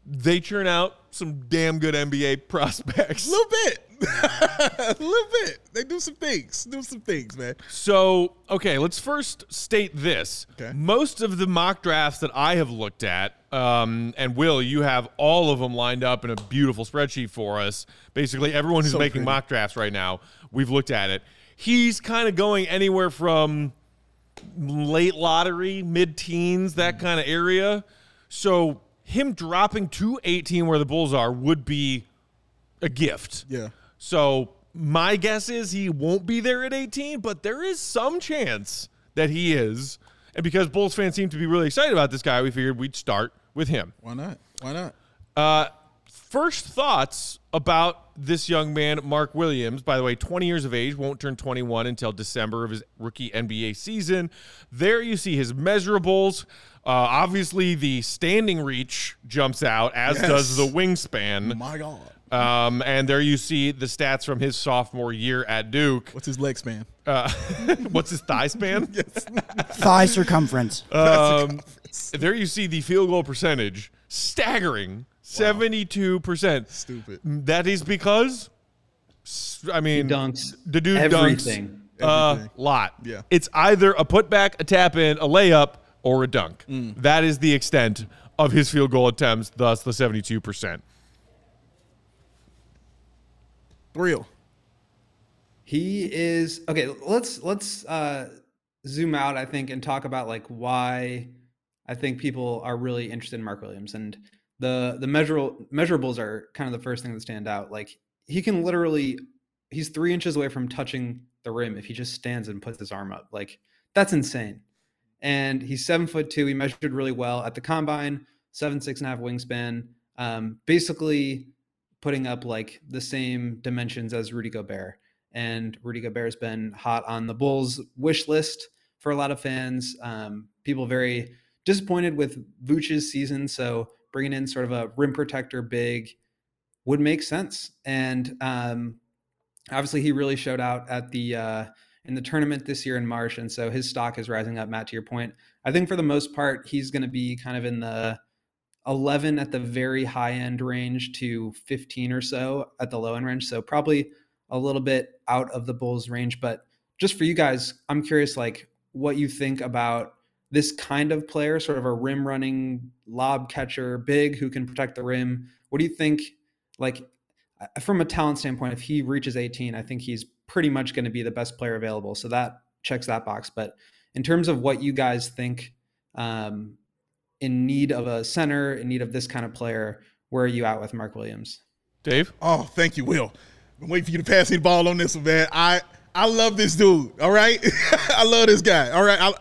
they churn out some damn good N B A prospects. A little bit. A little bit. They do some things. Do some things, man. So, okay, let's first state this. Okay. Most of the mock drafts that I have looked at, um, and Will, you have all of them lined up in a beautiful spreadsheet for us. Basically, everyone who's so making pretty. mock drafts right now, we've looked at it. He's kind of going anywhere from late lottery, mid-teens, that kind of area. So him dropping to eighteen where the Bulls are would be a gift. Yeah. So my guess is he won't be there at eighteen, but there is some chance that he is. And because Bulls fans seem to be really excited about this guy, we figured we'd start with him. Why not? Why not? Uh, first thoughts about this young man, Mark Williams, by the way, twenty years of age, won't turn twenty-one until December of his rookie N B A season. There you see his measurables. Uh, obviously, the standing reach jumps out, as yes. does the wingspan. Oh my God. Um, and there you see the stats from his sophomore year at Duke. What's his leg span? Uh, what's his thigh span? Yes. Thigh circumference. Um, circumference. There you see the field goal percentage. Staggering. seventy-two percent. Stupid. That is because, I mean, dunks. The dude Everything. dunks a lot. Yeah. It's either a putback, a tap-in, a layup, or a dunk. Mm. That is the extent of his field goal attempts, thus the seventy-two percent. Real. He is – okay, let's let's uh, zoom out, I think, and talk about, like, why I think people are really interested in Mark Williams. And the the measure, measurables are kind of the first thing that stand out. Like, he can literally – he's three inches away from touching the rim if he just stands and puts his arm up. Like, that's insane. And he's seven foot two. He measured really well at the combine, seven, six and a half wingspan, um, basically putting up, like, the same dimensions as Rudy Gobert. And Rudy Gobert has been hot on the Bulls wish list for a lot of fans. Um, people very disappointed with Vuce's season. So bringing in sort of a rim protector big would make sense. And um, obviously he really showed out at the uh, in the tournament this year in March. And so his stock is rising up, Matt, to your point. I think for the most part, he's going to be kind of in the eleven at the very high end range to fifteen or so at the low end range. So probably a little bit out of the Bulls range, but just for you guys, I'm curious, like, what you think about this kind of player, sort of a rim running lob catcher, big who can protect the rim. What do you think, like, from a talent standpoint, if he reaches eighteen, I think he's pretty much going to be the best player available. So that checks that box. But in terms of what you guys think, um, in need of a center, in need of this kind of player, where are you at with Mark Williams? Dave? Oh, thank you, Will. I'm waiting for you to pass me the ball on this one, man. I, I love this dude, all right? I love this guy, all right? I,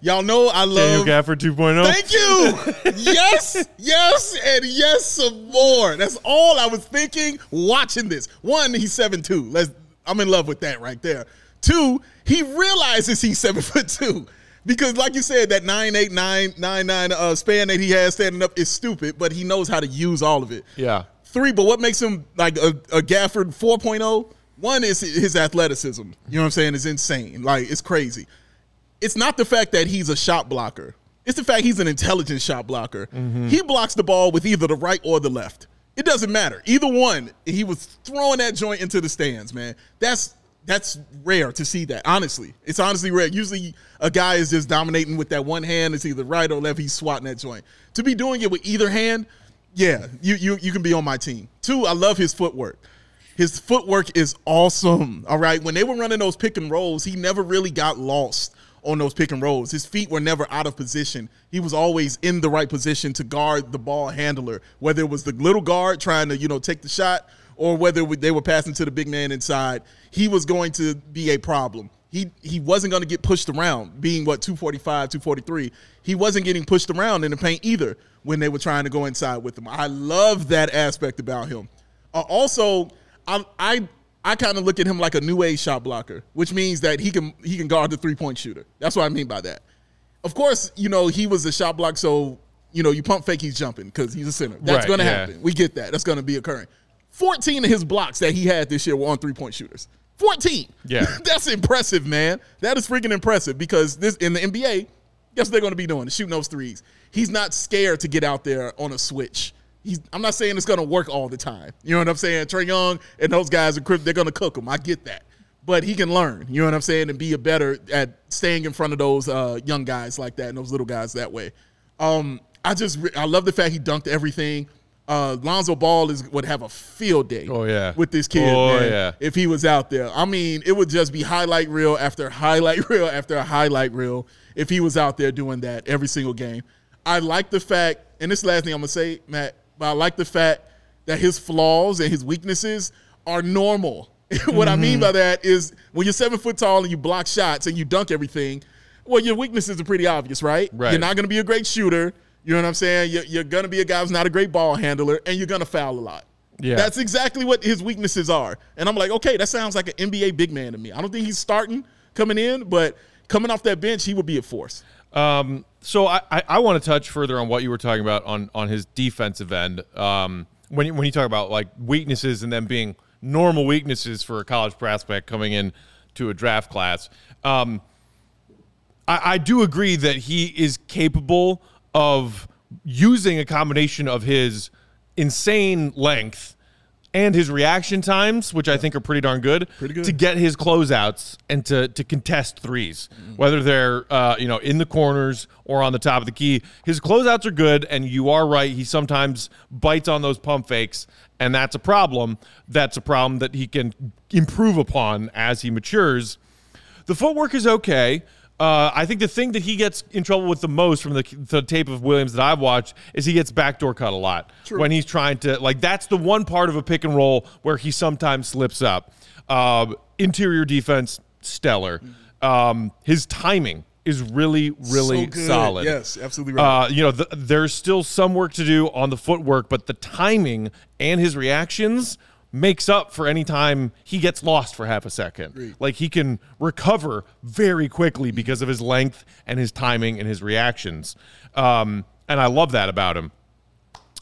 y'all know I love – Daniel Gafford two point oh. Thank you. Yes, yes, and yes some more. That's all I was thinking watching this. One, he's seven two. Let's, I'm in love with that right there. Two, he realizes he's seven foot two because, like you said, that nine eight, nine nine uh, span that he has standing up is stupid, but he knows how to use all of it. Yeah. Three, but what makes him like a, a Gafford four point oh? One is his athleticism. You know what I'm saying? It's insane. Like, it's crazy. It's not the fact that he's a shot blocker. It's the fact he's an intelligent shot blocker. Mm-hmm. He blocks the ball with either the right or the left. It doesn't matter. Either one, he was throwing that joint into the stands, man. That's that's rare to see that, honestly. It's honestly rare. Usually a guy is just dominating with that one hand. It's either right or left. He's swatting that joint. To be doing it with either hand, yeah, you you you can be on my team. Two, I love his footwork. His footwork is awesome, all right? When they were running those pick and rolls, he never really got lost on those pick and rolls. His feet were never out of position. He was always in the right position to guard the ball handler, whether it was the little guard trying to, you know, take the shot or whether they were passing to the big man inside. He was going to be a problem. He he wasn't going to get pushed around, being, what, two forty-five, two forty-three. He wasn't getting pushed around in the paint either when they were trying to go inside with him. I love that aspect about him. Uh, also, I I, I kind of look at him like a new age shot blocker, which means that he can he can guard the three-point shooter. That's what I mean by that. Of course, you know, he was a shot block, so, you know, you pump fake, he's jumping because he's a center. That's right, going to yeah. happen. We get that. That's going to be occurring. fourteen of his blocks that he had this year were on three-point shooters. fourteen. Yeah. That's impressive, man. That is freaking impressive because this in the N B A, guess what they're going to be doing? Shooting those threes. He's not scared to get out there on a switch. He's, I'm not saying it's going to work all the time. You know what I'm saying? Trae Young and those guys, are they're going to cook him. I get that. But he can learn, you know what I'm saying, and be a better at staying in front of those uh, young guys like that and those little guys that way. Um, I just I love the fact he dunked everything. Uh, Lonzo Ball is would have a field day oh, yeah. with this kid oh, man, yeah. if he was out there. I mean, it would just be highlight reel after highlight reel after highlight reel if he was out there doing that every single game. I like the fact, and this last thing I'm going to say, Matt, but I like the fact that his flaws and his weaknesses are normal. What mm-hmm. I mean by that is when you're seven foot tall and you block shots and you dunk everything, well, your weaknesses are pretty obvious, right? right. You're not going to be a great shooter. You know what I'm saying? You're, you're going to be a guy who's not a great ball handler, and you're going to foul a lot. Yeah. That's exactly what his weaknesses are. And I'm like, okay, that sounds like an N B A big man to me. I don't think he's starting coming in, but coming off that bench, he would be a force. Um, so I, I, I want to touch further on what you were talking about on, on his defensive end. Um, when you, when you talk about, like, weaknesses and them being normal weaknesses for a college prospect coming in to a draft class, um, I, I do agree that he is capable of using a combination of his insane length and his reaction times, which I think are pretty darn good, pretty good. to get his closeouts and to to contest threes, mm-hmm. whether they're uh, you know in the corners or on the top of the key. His closeouts are good, and you are right. He sometimes bites on those pump fakes, and that's a problem. That's a problem that he can improve upon as he matures. The footwork is okay. Uh, I think the thing that he gets in trouble with the most from the, the tape of Williams that I've watched is he gets backdoor cut a lot. True. When he's trying to, like, that's the one part of a pick and roll where he sometimes slips up. Uh, interior defense, stellar. Um, his timing is really, really so solid. Yes, absolutely right. Uh, you know, the, there's still some work to do on the footwork, but the timing and his reactions makes up for any time he gets lost for half a second. Great. Like, he can recover very quickly because of his length and his timing and his reactions. Um, and I love that about him.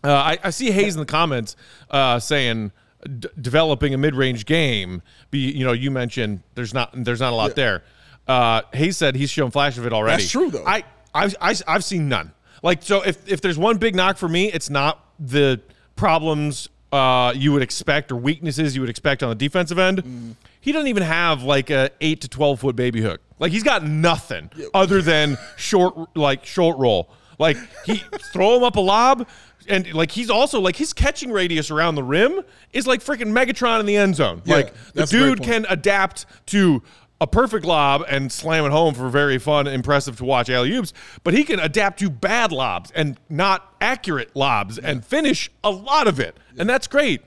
Uh, I, I see Hayes in the comments uh, saying d- developing a mid-range game. Be, you know, you mentioned there's not there's not a lot yeah. there. Uh, Hayes said he's shown flash of it already. That's true, though. I, I've, I, I've seen none. Like, so if, if there's one big knock for me, it's not the problems Uh, you would expect, or weaknesses you would expect on the defensive end. Mm. He doesn't even have like a eight to twelve foot baby hook. Like, he's got nothing yeah. other than short, like short roll. Like, he throw him up a lob, and like he's also like his catching radius around the rim is like freaking Megatron in the end zone. Yeah, like the dude can adapt to a perfect lob and slam it home for very fun, impressive to watch alley-oops, but he can adapt to bad lobs and not accurate lobs yeah. and finish a lot of it, yeah. and that's great.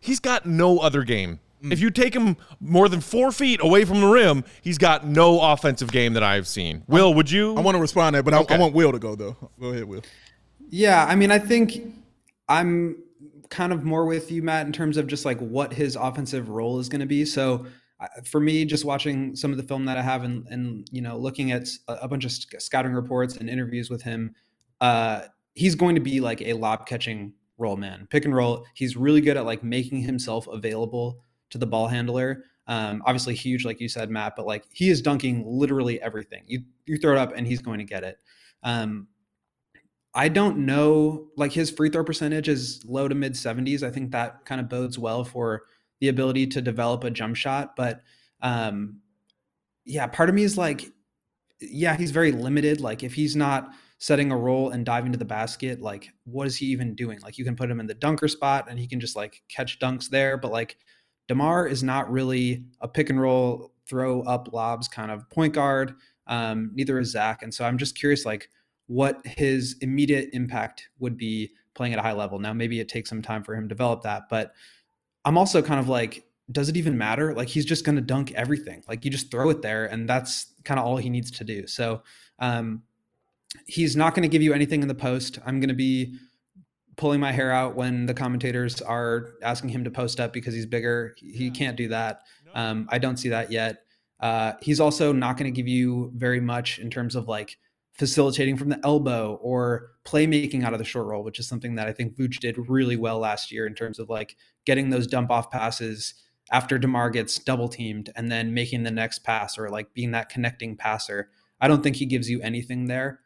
He's got no other game. Mm. If you take him more than four feet away from the rim, he's got no offensive game that I've seen. Will, would you? I want to respond to that, but okay. I, I want Will to go, though. Go ahead, Will. Yeah, I mean, I think I'm kind of more with you, Matt, in terms of just like what his offensive role is going to be. So for me, just watching some of the film that I have and, and you know, looking at a bunch of scouting reports and interviews with him, uh, he's going to be like a lob catching roll man, pick and roll. He's really good at like making himself available to the ball handler. Um, obviously huge, like you said, Matt, but like he is dunking literally everything. You you throw it up and he's going to get it. Um, I don't know, like his free throw percentage is low to mid seventies. I think that kind of bodes well for the ability to develop a jump shot. But um, yeah, part of me is like, yeah, he's very limited. Like if he's not setting a roll and diving to the basket, like what is he even doing? Like you can put him in the dunker spot and he can just like catch dunks there. But like DeMar is not really a pick and roll, throw up lobs kind of point guard. Um, neither is Zach. And so I'm just curious, like what his immediate impact would be playing at a high level. Now, maybe it takes some time for him to develop that, but I'm also kind of like, does it even matter? Like, he's just going to dunk everything. Like, you just throw it there, and that's kind of all he needs to do. So um, he's not going to give you anything in the post. I'm going to be pulling my hair out when the commentators are asking him to post up because he's bigger. He yeah. can't do that. Um, I don't see that yet. Uh, he's also not going to give you very much in terms of, like, facilitating from the elbow or playmaking out of the short roll, which is something that I think Vooch did really well last year in terms of like getting those dump off passes after DeMar gets double teamed and then making the next pass or like being that connecting passer. I don't think he gives you anything there.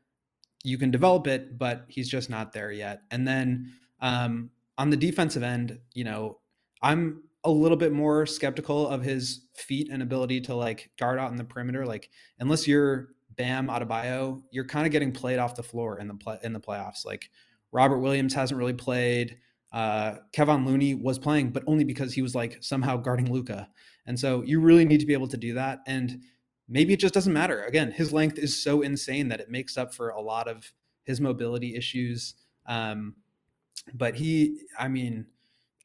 You can develop it, but he's just not there yet. And then um, on the defensive end, you know, I'm a little bit more skeptical of his feet and ability to like guard out in the perimeter. Like unless you're Bam Adebayo, you're kind of getting played off the floor in the play, in the playoffs. Like Robert Williams hasn't really played. Uh, Kevon Looney was playing, but only because he was like somehow guarding Luka. And so you really need to be able to do that. And maybe it just doesn't matter. Again, his length is so insane that it makes up for a lot of his mobility issues. Um, but he, I mean,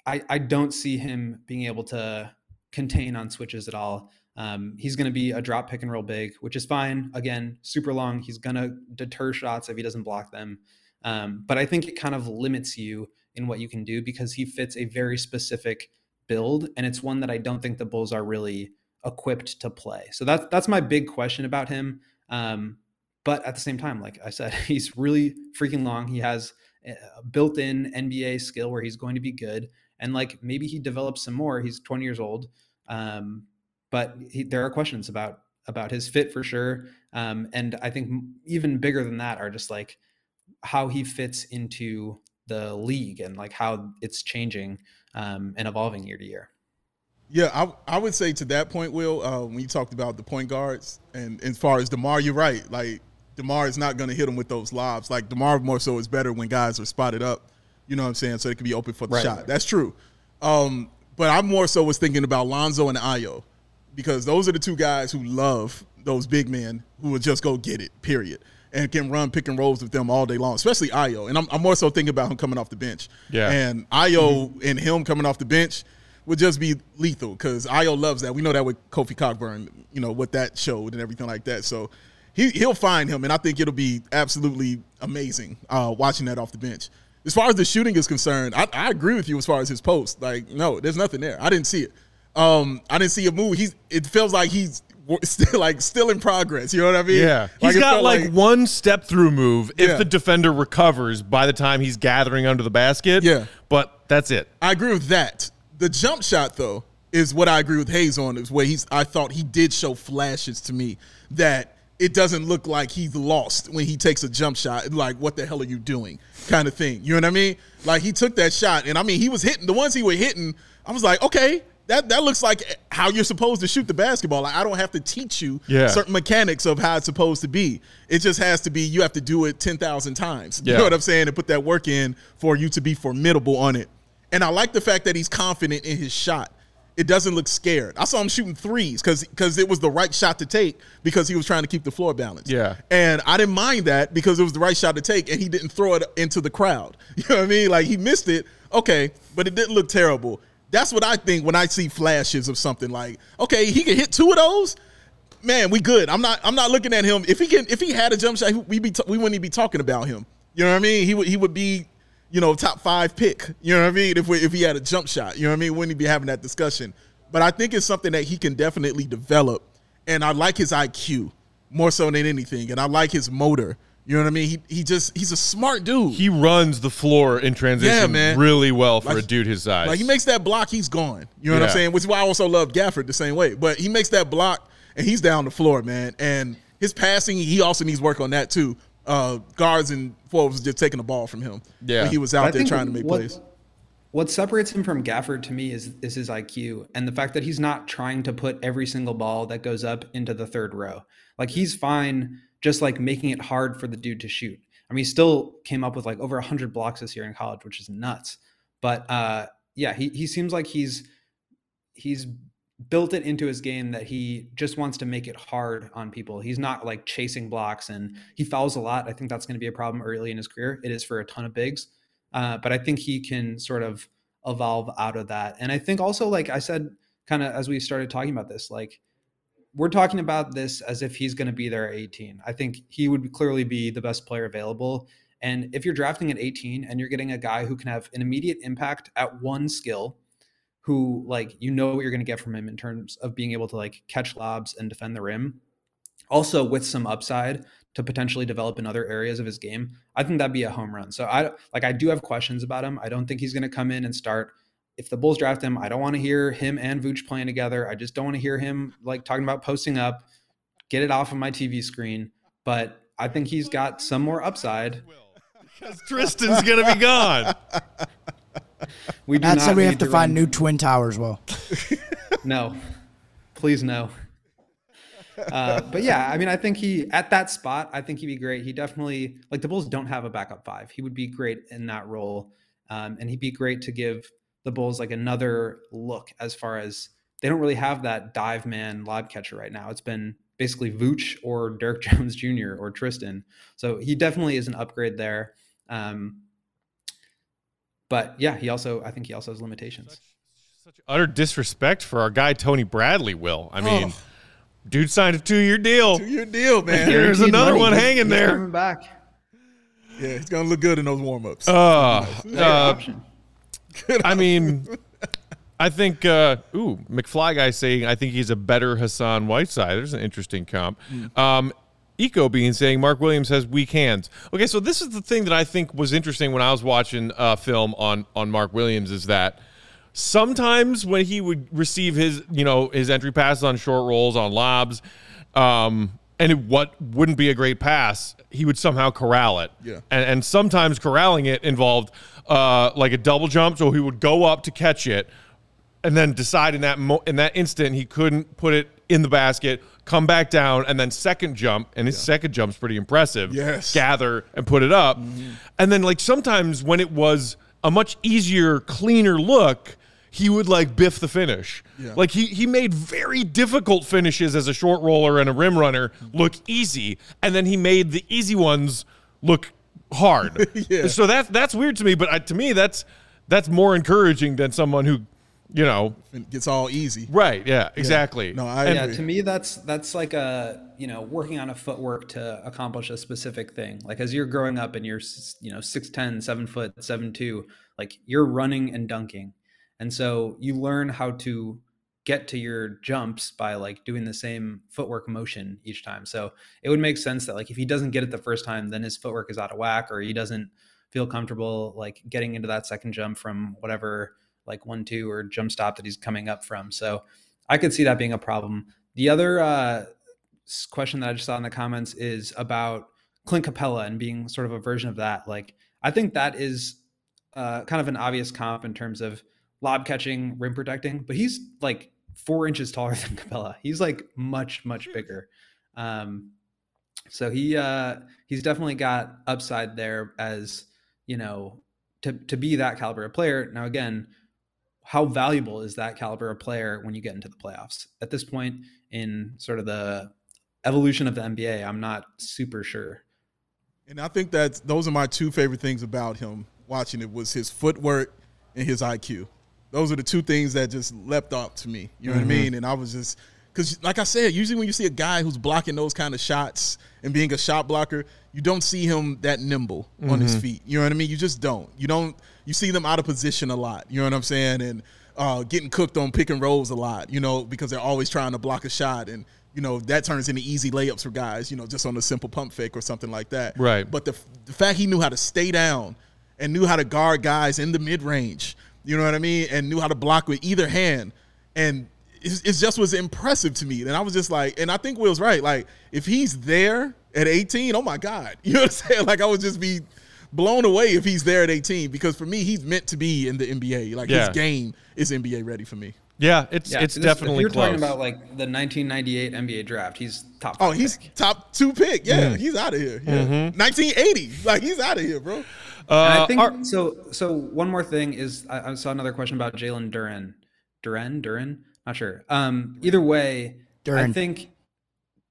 I, I don't see him being able to contain on switches at all. Um, he's going to be a drop pick and roll big, which is fine. Again, super long. He's going to deter shots if he doesn't block them. Um, but I think it kind of limits you in what you can do because he fits a very specific build. And it's one that I don't think the Bulls are really equipped to play. So that's, that's my big question about him. Um, but at the same time, like I said, he's really freaking long. He has a built in N B A skill where he's going to be good. And like, maybe he develops some more. He's twenty years old. Um, But he, there are questions about about his fit for sure. Um, and I think even bigger than that are just like how he fits into the league and like how it's changing um, and evolving year to year. Yeah, I I would say to that point, Will, uh, when you talked about the point guards and, and as far as DeMar, you're right. Like DeMar is not going to hit them with those lobs. Like DeMar more so is better when guys are spotted up. You know what I'm saying? So they can be open for the right. shot. That's true. Um, but I more so was thinking about Lonzo and Io because those are the two guys who love those big men who will just go get it, period, and can run pick and rolls with them all day long, especially Io. And I'm, I'm more so thinking about him coming off the bench. Yeah. And Io mm-hmm. and him coming off the bench would just be lethal because Io loves that. We know that with Kofi Cockburn, you know, what that showed and everything like that. So he, he'll find him, and I think it'll be absolutely amazing uh, watching that off the bench. As far as the shooting is concerned, I, I agree with you as far as his post. Like, no, there's nothing there. I didn't see it. Um, I didn't see a move. He's. It feels like he's still like still in progress. You know what I mean? Yeah. Like he's got like, like one step through move if yeah. the defender recovers by the time he's gathering under the basket. Yeah. But that's it. I agree with that. The jump shot, though, is what I agree with Hayes on. Is where he's. I thought he did show flashes to me that it doesn't look like he's lost when he takes a jump shot. Like, what the hell are you doing kind of thing? You know what I mean? Like, he took that shot, and, I mean, he was hitting. The ones he was hitting, I was like, okay, that, that looks like how you're supposed to shoot the basketball. Like, I don't have to teach you yeah. certain mechanics of how it's supposed to be. It just has to be you have to do it ten thousand times. Yeah. You know what I'm saying? And put that work in for you to be formidable on it. And I like the fact that he's confident in his shot. It doesn't look scared. I saw him shooting threes because because it was the right shot to take because he was trying to keep the floor balanced. Yeah. And I didn't mind that because it was the right shot to take, and he didn't throw it into the crowd. You know what I mean? Like, he missed it, okay, but it didn't look terrible. That's what I think when I see flashes of something like, okay, he can hit two of those? Man, we good. I'm not I'm not looking at him. If he can, if he had a jump shot, we be we wouldn't even be talking about him. You know what I mean? He would he would be – you know, top five pick, you know what I mean? If we, if he had a jump shot, you know what I mean? Wouldn't he be having that discussion? But I think it's something that he can definitely develop. And I like his I Q more so than anything. And I like his motor. You know what I mean? He he just, he's a smart dude. He runs the floor in transition yeah, man. really well for like, a dude his size. Like, he makes that block, he's gone. You know yeah. what I'm saying? Which is why I also love Gafford the same way. But he makes that block, and he's down the floor, man. And his passing, he also needs work on that too. Uh, guards and forwards just taking the ball from him. Yeah, when he was out there trying to make what, plays. What separates him from Gafford to me is is his I Q and the fact that he's not trying to put every single ball that goes up into the third row. Like, he's fine just like making it hard for the dude to shoot. I mean, he still came up with like over one hundred blocks this year in college, which is nuts. But uh, yeah, he he seems like he's he's built it into his game that he just wants to make it hard on people. He's not like chasing blocks, and he fouls a lot. I think that's going to be a problem early in his career. It is for a ton of bigs. Uh, but I think he can sort of evolve out of that. And I think also, like I said, kind of as we started talking about this, like we're talking about this as if he's going to be there at eighteen. I think he would clearly be the best player available. And if you're drafting at eighteen and you're getting a guy who can have an immediate impact at one skill, who, like, you know what you're going to get from him in terms of being able to, like, catch lobs and defend the rim, also with some upside to potentially develop in other areas of his game, I think that'd be a home run. So, I like, I do have questions about him. I don't think he's going to come in and start. If the Bulls draft him, I don't want to hear him and Vooch playing together. I just don't want to hear him, like, talking about posting up. Get it off of my T V screen. But I think he's got some more upside. Because Tristan's going to be gone. We do not say we have to, to find run. new twin towers. Well, no, please no. Uh, but yeah, I mean, I think he at that spot, I think he'd be great. He definitely, like, the Bulls don't have a backup five. He would be great in that role, um, and he'd be great to give the Bulls like another look as far as they don't really have that dive man lob catcher right now. It's been basically Vooch or Derek Jones Junior or Tristan. So he definitely is an upgrade there. Um, But yeah, he also, I think he also has limitations. Such, such utter disrespect for our guy, Tony Bradley, Will. I mean, oh. dude signed a two year deal. Two year deal, man. There's another money. one he's, hanging he's there. Coming back. Yeah, he's going to look good in those warm ups. Uh, uh, I mean, I think, uh, ooh, McFly guy saying, I think he's a better Hassan Whiteside. There's an interesting comp. Mm. Um, Eco Bean saying Mark Williams has weak hands. Okay, so this is the thing that I think was interesting when I was watching uh, film on on Mark Williams is that sometimes when he would receive his, you know, his entry passes on short rolls, on lobs, um, and it, what wouldn't be a great pass, he would somehow corral it. Yeah. And, and sometimes corralling it involved uh, like a double jump, so he would go up to catch it and then decide in that mo- in that instant he couldn't put it in the basket, come back down, and then second jump, and his yeah. second jump's pretty impressive. Yes. Gather and put it up. Mm-hmm. And then, like, sometimes when it was a much easier, cleaner look, he would, like, biff the finish. Yeah. Like, he he made very difficult finishes as a short roller and a rim runner look easy, and then he made the easy ones look hard. yeah. So that, that's weird to me, but I, to me, that's that's more encouraging than someone who, you know, it gets all easy. Right. Yeah, exactly. Yeah. No, I yeah, agree. To me, that's, that's like a, you know, working on a footwork to accomplish a specific thing. Like, as you're growing up and you're, you know, six ten, seven foot, seven, two, like, you're running and dunking. And so you learn how to get to your jumps by, like, doing the same footwork motion each time. So it would make sense that, like, if he doesn't get it the first time, then his footwork is out of whack, or he doesn't feel comfortable, like, getting into that second jump from whatever, like, one, two, or jump stop that he's coming up from. So I could see that being a problem. The other uh, question that I just saw in the comments is about Clint Capella and being sort of a version of that. Like, I think that is uh, kind of an obvious comp in terms of lob catching, rim protecting, but he's like four inches taller than Capella. He's like much, much bigger. Um, so he uh, he's definitely got upside there as, you know, to to be that caliber of player. Now, again, how valuable is that caliber of player when you get into the playoffs? At this point in sort of the evolution of the N B A, I'm not super sure. And I think that those are my two favorite things about him watching it was his footwork and his I Q. Those are the two things that just leapt up to me. You know mm-hmm. what I mean? And I was just, because like I said, usually when you see a guy who's blocking those kind of shots and being a shot blocker, you don't see him that nimble mm-hmm. on his feet. You know what I mean? You just don't. You don't. You see them out of position a lot. You know what I'm saying? And uh, getting cooked on pick and rolls a lot, you know, because they're always trying to block a shot. And, you know, that turns into easy layups for guys, you know, just on a simple pump fake or something like that. Right. But the, the fact he knew how to stay down and knew how to guard guys in the mid-range, you know what I mean, and knew how to block with either hand. And it, it just was impressive to me. And I was just like, and I think Will's right. Like, if he's there at eighteen, oh, my God. You know what I'm saying? Like, I would just be blown away if he's there at eighteen, because for me, he's meant to be in the N B A. Like, yeah. his game is N B A ready for me. Yeah, it's yeah, it's this, definitely close. If you're close. talking about, like, the nineteen ninety-eight N B A draft, he's top five. Oh, he's pick. top two pick. Yeah, mm. he's out of here. Yeah. Mm-hmm. nineteen eighty. Like, he's out of here, bro. Uh, I think our, so. So one more thing is, I, I saw another question about Jalen Duran, Duran, Duran. Not sure. Um, either way, Duran. I think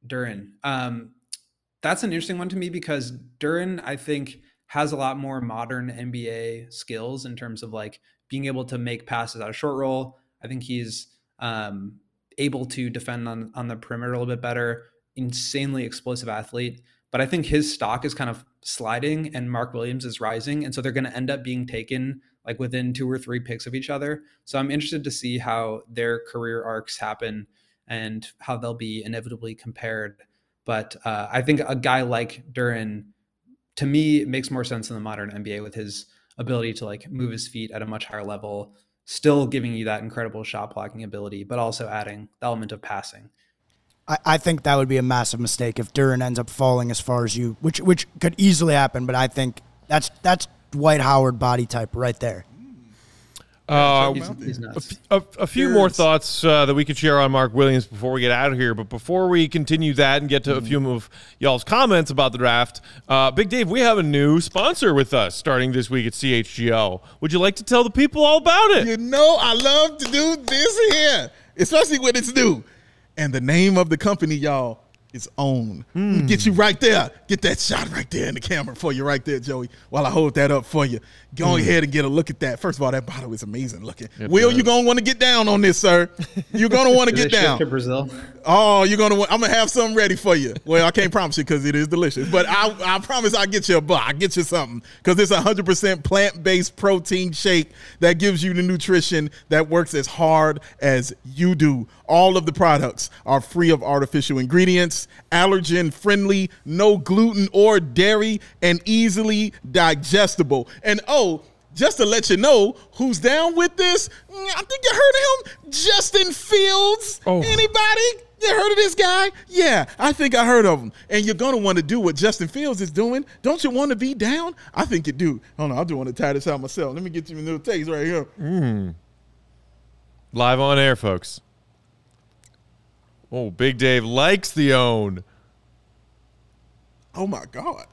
Duran. Um, that's an interesting one to me, because Duran, I think, has a lot more modern N B A skills in terms of, like, being able to make passes out of short roll. I think he's um, able to defend on on the perimeter a little bit better. Insanely explosive athlete. But I think his stock is kind of sliding and Mark Williams is rising. And so they're going to end up being taken, like, within two or three picks of each other. So I'm interested to see how their career arcs happen and how they'll be inevitably compared. But uh, I think a guy like Duran, to me, makes more sense in the modern N B A with his ability to, like, move his feet at a much higher level, still giving you that incredible shot blocking ability, but also adding the element of passing. I think that would be a massive mistake if Duran ends up falling as far as you, which which could easily happen. But I think that's that's Dwight Howard body type right there. Uh, he's, he's a, a, a few Duran's. more thoughts uh, that we could share on Mark Williams before we get out of here. But before we continue that and get to mm-hmm. a few of y'all's comments about the draft, uh, Big Dave, we have a new sponsor with us starting this week at C H G O. Would you like to tell the people all about it? You know, I love to do this here, especially when it's new. And the name of the company, y'all, is Own. Mm. Get you right there. Get that shot right there in the camera for you right there, Joey, while I hold that up for you. Go mm. ahead and get a look at that. First of all, that bottle is amazing looking. It Will, does. You're going to want to get down on this, sir. You're going to want to get down. To Brazil? Oh, you're going to want, I'm going to have something ready for you. Well, I can't promise you because it is delicious. But I, I promise I'll get you a bar. I'll get you something, because it's one hundred percent plant-based protein shake that gives you the nutrition that works as hard as you do. All of the products are free of artificial ingredients, allergen-friendly, no gluten or dairy, and easily digestible. And, oh, just to let you know who's down with this, I think you heard of him, Justin Fields. Oh. Anybody? you heard of this guy? Yeah, I think I heard of him. And you're going to want to do what Justin Fields is doing. Don't you want to be down? I think you do. Hold on, I do want to tie this out myself. Let me get you a little taste right here. Mm. Live on air, folks. Oh, Big Dave likes the Own. Oh, my God.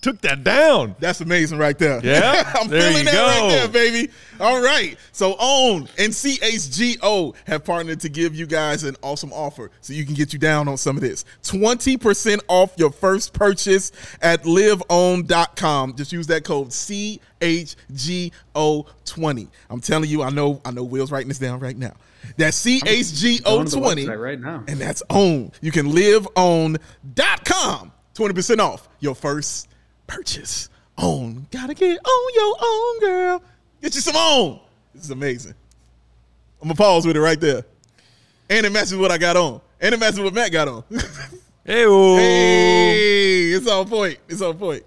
Took that down. That's amazing right there. Yeah. I'm there feeling that go. Right there, baby. All right. So Own and C H G O have partnered to give you guys an awesome offer so you can get you down on some of this. twenty percent off your first purchase at live own dot com. Just use that code C H G O twenty. I'm telling you, I know, I know Will's writing this down right now. That's C H G O twenty. Right now. And that's Own. You can live own dot com. twenty percent off your first purchase. Own. Gotta get on your own, girl. Get you some Own. This is amazing. I'm going to pause with it right there. And it matches what I got on. And it matches what Matt got on. Hey-oh. Hey. It's on point. It's on point.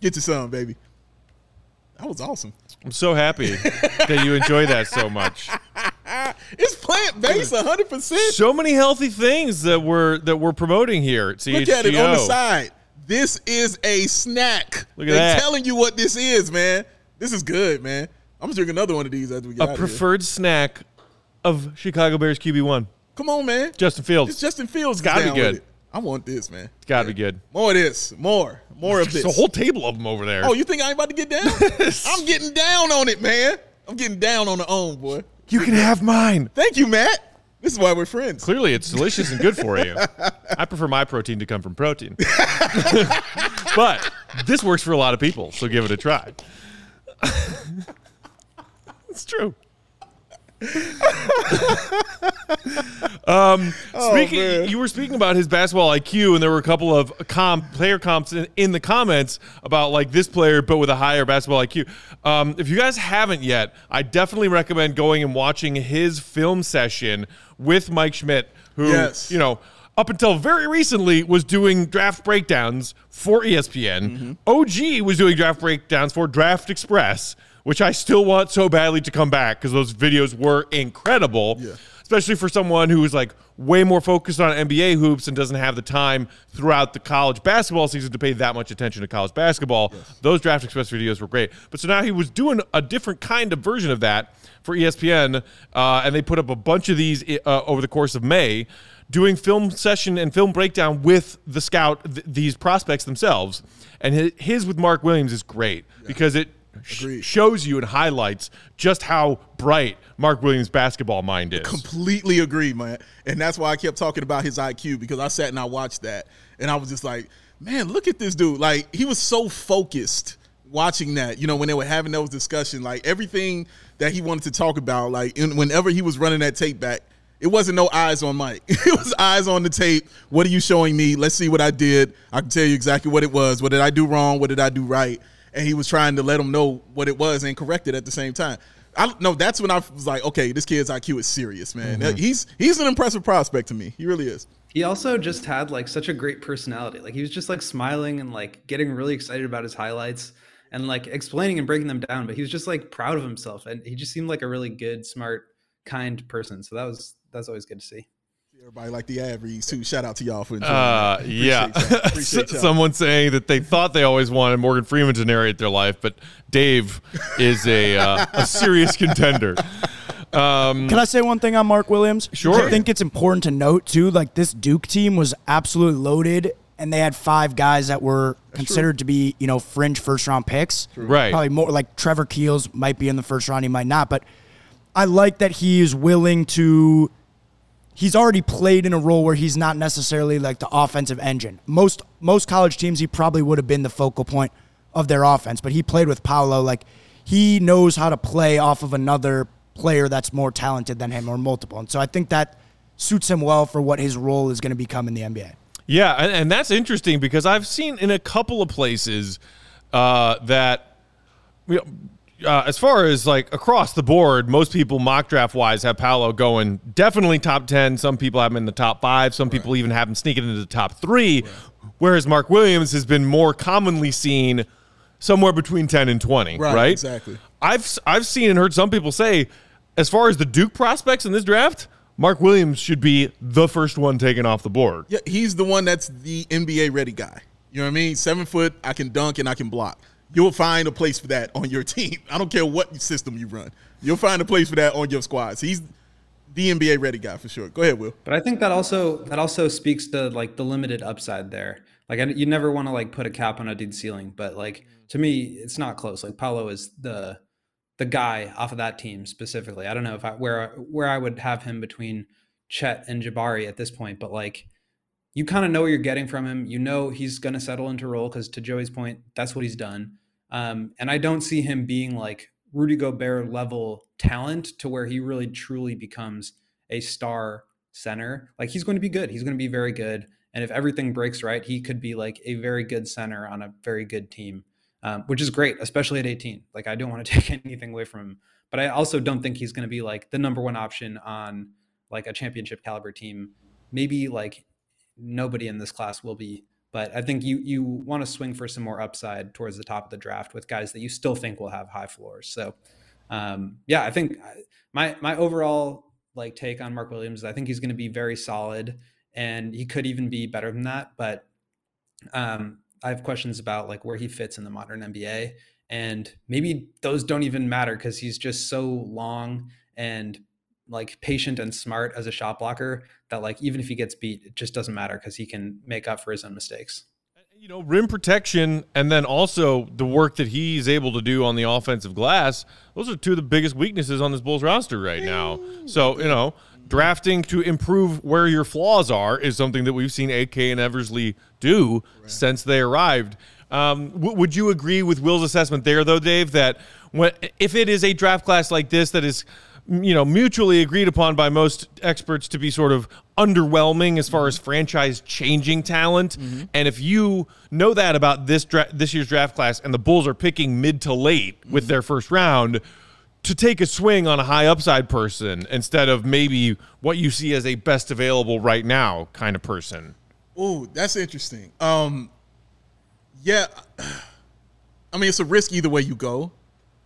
Get you some, baby. That was awesome. I'm so happy that you enjoy that so much. It's plant-based, one hundred percent. So many healthy things that we're, that we're promoting here at C H G O. Look at it on the side. This is a snack. Look at They're that. Telling you what this is, man. This is good, man. I'm going to drink another one of these after we get a out of here. A preferred snack of Chicago Bears Q B one. Come on, man. Justin Fields. It's Justin Fields. It's got to be good. I want this, man. It's got to be good. More of this. More. More of this. There's a whole table of them over there. Oh, you think I ain't about to get down? I'm getting down on it, man. I'm getting down on the Own, boy. You can have mine. Thank you, Matt. This is why we're friends. Clearly, it's delicious and good for you. I prefer my protein to come from protein. But this works for a lot of people, so give it a try. It's true. um, oh, speaking, man. You were speaking about his basketball I Q, and there were a couple of comp, player comps in, in the comments about like this player, but with a higher basketball I Q. Um, if you guys haven't yet, I definitely recommend going and watching his film session with Mike Schmidt, who, yes. you know, up until very recently was doing draft breakdowns for E S P N. Mm-hmm. O G was doing draft breakdowns for Draft Express, which I still want so badly to come back because those videos were incredible, yeah. especially for someone who is like way more focused on N B A hoops and doesn't have the time throughout the college basketball season to pay that much attention to college basketball. Yes. Those Draft Express videos were great. But so now he was doing a different kind of version of that for E S P N, uh, and they put up a bunch of these uh, over the course of May, doing film session and film breakdown with the scout, th- these prospects themselves. And his with Mark Williams is great yeah. because it – Agreed. Shows you and highlights just how bright Mark Williams' basketball mind is. Completely agree, man. And that's why I kept talking about his I Q, because I sat and I watched that, and I was just like, man, look at this dude. Like, he was so focused watching that, you know, when they were having those discussions. Like, everything that he wanted to talk about, like, whenever he was running that tape back, it wasn't no eyes on Mike. It was eyes on the tape. What are you showing me? Let's see what I did. I can tell you exactly what it was. What did I do wrong? What did I do right? And he was trying to let him know what it was and correct it at the same time. I no, that's when I was like, okay, this kid's I Q is serious, man. Mm-hmm. He's he's an impressive prospect to me. He really is. He also just had like such a great personality. Like he was just like smiling and like getting really excited about his highlights and like explaining and breaking them down. But he was just like proud of himself, and he just seemed like a really good, smart, kind person. So that was that's always good to see. Everybody like the ad reads too. Shout out to y'all for enjoying uh, that. Yeah. Y'all. Appreciate y'all. Someone saying that they thought they always wanted Morgan Freeman to narrate their life, but Dave is a uh, a serious contender. Um, Can I say one thing on Mark Williams? Sure. I think it's important to note too, like this Duke team was absolutely loaded, and they had five guys that were That's considered true. To be, you know, fringe first round picks. True. Right. Probably more like Trevor Keels might be in the first round, he might not, but I like that he is willing to. He's already played in a role where he's not necessarily like the offensive engine. Most most college teams, he probably would have been the focal point of their offense, but he played with Paolo. Like, he knows how to play off of another player that's more talented than him or multiple. And so I think that suits him well for what his role is going to become in the N B A. Yeah, and, and that's interesting because I've seen in a couple of places uh, that you know, – Uh, as far as like across the board, most people mock draft wise have Paolo going definitely top ten. Some people have him in the top five. Some right. people even have him sneaking into the top three. Right. Whereas Mark Williams has been more commonly seen somewhere between ten and twenty. Right. right? Exactly. I've I've seen and heard some people say, as far as the Duke prospects in this draft, Mark Williams should be the first one taken off the board. Yeah, he's the one that's the N B A-ready guy. You know what I mean? Seven foot, I can dunk and I can block. You'll find a place for that on your team. I don't care what system you run. You'll find a place for that on your squads. He's the N B A-ready guy for sure. Go ahead, Will. But I think that also that also speaks to, like, the limited upside there. Like, I, you never want to, like, put a cap on a dude's ceiling. But, like, to me, it's not close. Like, Paolo is the the guy off of that team specifically. I don't know if I where where I would have him between Chet and Jabari at this point. But, like, you kind of know what you're getting from him. You know he's going to settle into role because, to Joey's point, that's what he's done. Um, and I don't see him being, like, Rudy Gobert level talent to where he really truly becomes a star center. Like, he's going to be good. He's going to be very good. And if everything breaks right, he could be, like, a very good center on a very good team, um, which is great, especially at eighteen. Like, I don't want to take anything away from him. But I also don't think he's going to be, like, the number one option on, like, a championship caliber team. Maybe, like, nobody in this class will be. But I think you you want to swing for some more upside towards the top of the draft with guys that you still think will have high floors. So, um, yeah, I think my my overall, like, take on Mark Williams is I think he's going to be very solid. And he could even be better than that. But um, I have questions about, like, where he fits in the modern N B A. And maybe those don't even matter because he's just so long and, like, patient and smart as a shot blocker that, like, even if he gets beat, it just doesn't matter because he can make up for his own mistakes. You know, rim protection and then also the work that he's able to do on the offensive glass, those are two of the biggest weaknesses on this Bulls roster right now. So, you know, drafting to improve where your flaws are is something that we've seen A K and Eversley do right. since they arrived. Um, w- would you agree with Will's assessment there, though, Dave, that when, if it is a draft class like this that is, you know, mutually agreed upon by most experts to be sort of underwhelming as far as franchise-changing talent, mm-hmm. and if you know that about this dra- this year's draft class and the Bulls are picking mid to late mm-hmm. with their first round, to take a swing on a high upside person instead of maybe what you see as a best available right now kind of person? Oh, that's interesting. Um, yeah. I mean, it's a risk either way you go.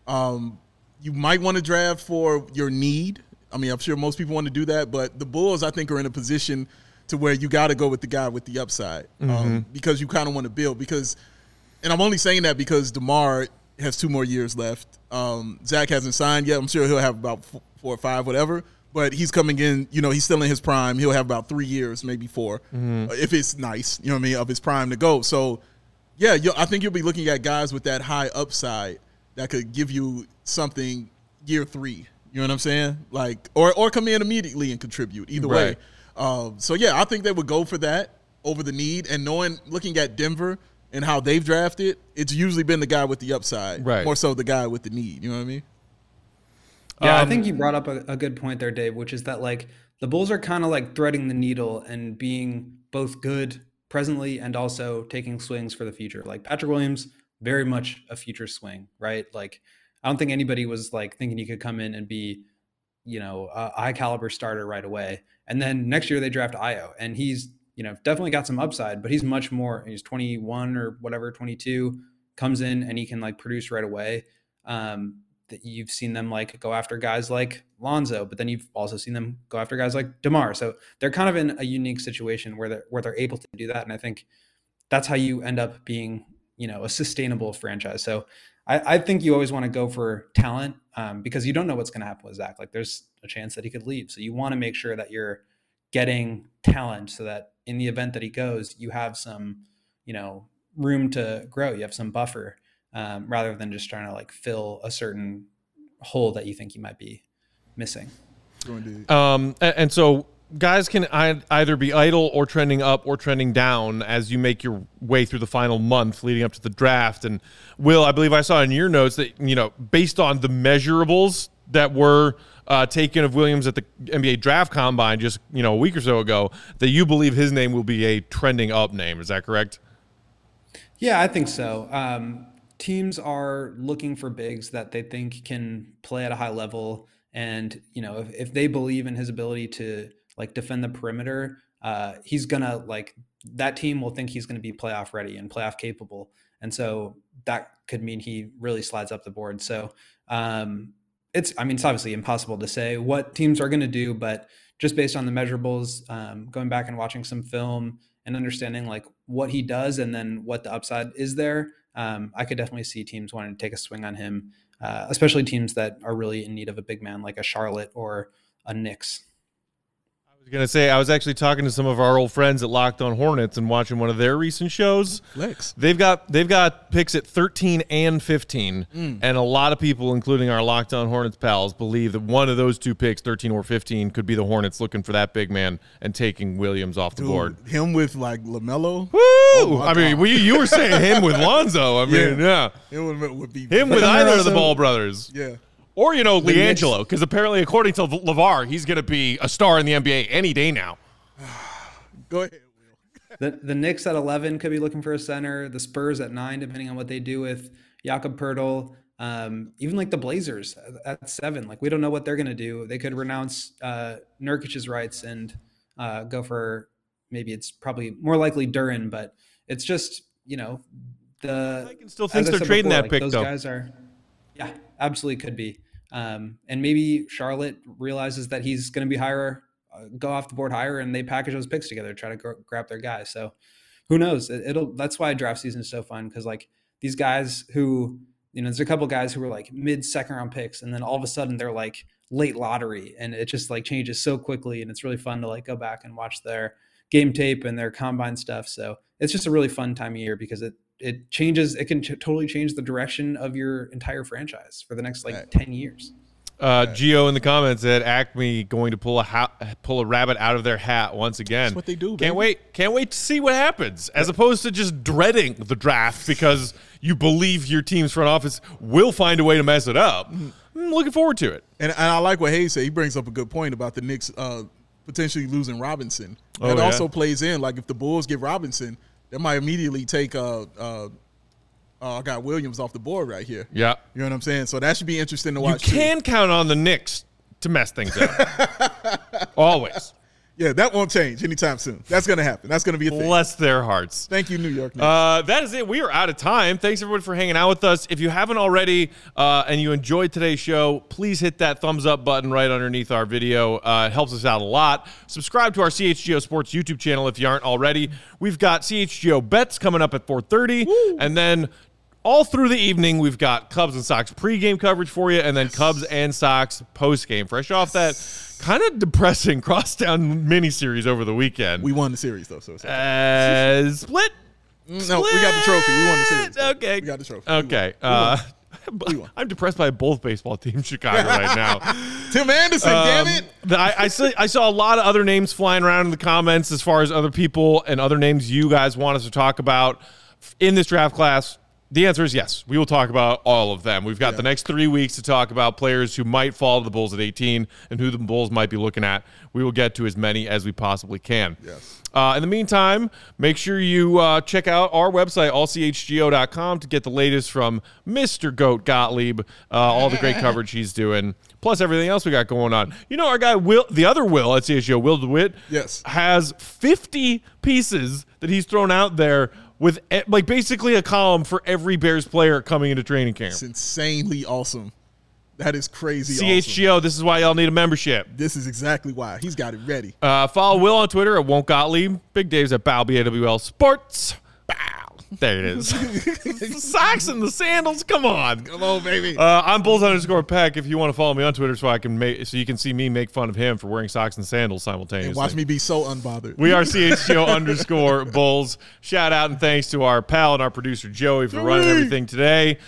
Um, you might want to draft for your need. I mean, I'm sure most people want to do that, but the Bulls, I think, are in a position to where you got to go with the guy with the upside mm-hmm. um, because you kind of want to build because, and I'm only saying that because DeMar has two more years left. Um, Zach hasn't signed yet. I'm sure he'll have about four or five, whatever. But he's coming in, you know, he's still in his prime. He'll have about three years, maybe four, mm-hmm. if it's nice, you know what I mean, of his prime to go. So, yeah, you'll, I think you'll be looking at guys with that high upside that could give you something year three. You know what I'm saying? Like, or or come in immediately and contribute, either right. way. Um, so, yeah, I think they would go for that over the need. And knowing, looking at Denver – and how they've drafted, it's usually been the guy with the upside, right. more so the guy with the need. You know what I mean? Yeah, um, I think you brought up a, a good point there, Dave, which is that, like, the Bulls are kind of, like, threading the needle and being both good presently and also taking swings for the future. Like, Patrick Williams, very much a future swing, right? Like, I don't think anybody was, like, thinking he could come in and be, you know, a high caliber starter right away. And then next year they draft Io, and he's, you know, definitely got some upside, but he's much more, he's twenty-one or whatever, twenty-two, comes in and he can, like, produce right away. Um, that you've seen them, like, go after guys like Lonzo, but then you've also seen them go after guys like DeMar. So they're kind of in a unique situation where they're, where they're able to do that. And I think that's how you end up being, you know, a sustainable franchise. So I, I think you always want to go for talent um, because you don't know what's going to happen with Zach. Like, there's a chance that he could leave. So you want to make sure that you're getting talent so that in the event that he goes, you have some, you know, room to grow. You have some buffer um, rather than just trying to, like, fill a certain hole that you think you might be missing. Um, and so guys can either be idle or trending up or trending down as you make your way through the final month leading up to the draft. And Will, I believe I saw in your notes that, you know, based on the measurables that were uh, taken of Williams at the N B A draft combine just, you know, a week or so ago, that you believe his name will be a trending up name. Is that correct? Yeah, I think so. Um, teams are looking for bigs that they think can play at a high level. And, you know, if, if they believe in his ability to, like, defend the perimeter, uh, he's going to, like, that team will think he's going to be playoff ready and playoff capable. And so that could mean he really slides up the board. So, um, it's, I mean, it's obviously impossible to say what teams are going to do, but just based on the measurables, um, going back and watching some film and understanding like what he does and then what the upside is there, um, I could definitely see teams wanting to take a swing on him, uh, especially teams that are really in need of a big man like a Charlotte or a Knicks. Going to say, I was actually talking to some of our old friends at Locked On Hornets and watching one of their recent shows. Licks. They've got they've got picks at thirteen and fifteen, mm. and a lot of people, including our Locked On Hornets pals, believe that one of those two picks, thirteen or fifteen, could be the Hornets looking for that big man and taking Williams off the Dude, board. Him with like LaMelo. Woo! Oh, I mean, we, you were saying him with Lonzo. I mean, yeah, yeah. It would, would be him with either also, of the Ball brothers. Yeah. Or, you know, LiAngelo, because apparently, according to LeVar, he's going to be a star in the N B A any day now. Go ahead, Will. The, the Knicks at eleven could be looking for a center. The Spurs at nine, depending on what they do with Jakob Poeltl. Um, even, like, the Blazers at, at seven. Like, we don't know what they're going to do. They could renounce uh, Nurkic's rights and uh, go for maybe it's probably more likely Duran, but it's just, you know, the – I can still think they're trading before, that like, pick, those though. Those guys are – yeah, absolutely could be. Um, and maybe Charlotte realizes that he's going to be higher, uh, go off the board higher, and they package those picks together, try to gr- grab their guys. So who knows? It, it'll, that's why draft season is so fun. Cause like these guys who, you know, there's a couple guys who were like mid second round picks. And then all of a sudden they're like late lottery and it just like changes so quickly. And it's really fun to like go back and watch their game tape and their combine stuff. So it's just a really fun time of year because it, it changes, it can t- totally change the direction of your entire franchise for the next like right. ten years. Uh, right. Gio in the comments said Acme going to pull a ha- pull a rabbit out of their hat once again. That's what they do. Can't baby. wait. Can't wait to see what happens as opposed to just dreading the draft because you believe your team's front office will find a way to mess it up. I'm looking forward to it. And, and I like what Hayes said. He brings up a good point about the Knicks uh, potentially losing Robinson. That oh, yeah. also plays in like if the Bulls get Robinson, that might immediately take uh, uh, uh, I got Williams off the board right here. Yeah. You know what I'm saying? So that should be interesting to watch. You can too. count on the Knicks to mess things up. Always. Yeah, that won't change anytime soon. That's going to happen. That's going to be a thing. Bless their hearts. Thank you, New York Knicks. Uh, that is it. We are out of time. Thanks, everyone, for hanging out with us. If you haven't already uh, and you enjoyed today's show, please hit that thumbs up button right underneath our video. Uh, it helps us out a lot. Subscribe to our C H G O Sports YouTube channel if you aren't already. We've got C H G O Bets coming up at four thirty. Woo. And then all through the evening, we've got Cubs and Sox pregame coverage for you, and then yes. Cubs and Sox postgame. Fresh off that kind of depressing crosstown miniseries over the weekend. We won the series, though. So it's okay. uh, split? No, split. We got the trophy. We won the series. Okay. We got the trophy. Okay. We won. We won. Uh, I'm depressed by both baseball teams, Chicago, right now. Tim Anderson, um, damn it! I, I, saw, I saw a lot of other names flying around in the comments as far as other people and other names you guys want us to talk about in this draft class. The answer is yes. We will talk about all of them. We've got yeah. the next three weeks to talk about players who might fall to the Bulls at eighteen and who the Bulls might be looking at. We will get to as many as we possibly can. Yes. Uh, in the meantime, make sure you uh, check out our website, all c h g o dot com, to get the latest from Mister Goat Gottlieb, uh, all the great coverage he's doing, plus everything else we got going on. You know, our guy, Will, the other Will at C H G O, Will DeWitt, yes. has fifty pieces that he's thrown out there with like basically a column for every Bears player coming into training camp. It's insanely awesome. That is crazy C H G O, awesome. This is why y'all need a membership. This is exactly why. He's got it ready. Uh, follow Will on Twitter at Won't Gottlieb. Big Dave's at Bow, B A W L Sports. Bow. There it is. The socks and the sandals. Come on. Come on, baby. Uh, I'm Bulls underscore Peck if you want to follow me on Twitter so I can make, so you can see me make fun of him for wearing socks and sandals simultaneously. And watch me be so unbothered. We are C H G O underscore Bulls. Shout out and thanks to our pal and our producer, Joey, for Joey. running everything today.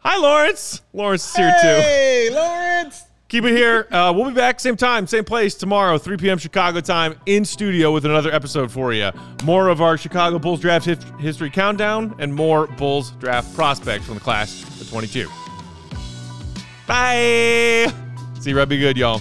Hi, Lawrence. Lawrence is here, too. Hey, Lawrence. Keep it here. Uh, we'll be back same time, same place tomorrow, three p.m. Chicago time, in studio with another episode for you. More of our Chicago Bulls draft hif- history countdown and more Bulls draft prospects from the class of twenty-two. Bye. See you right. Be good, y'all.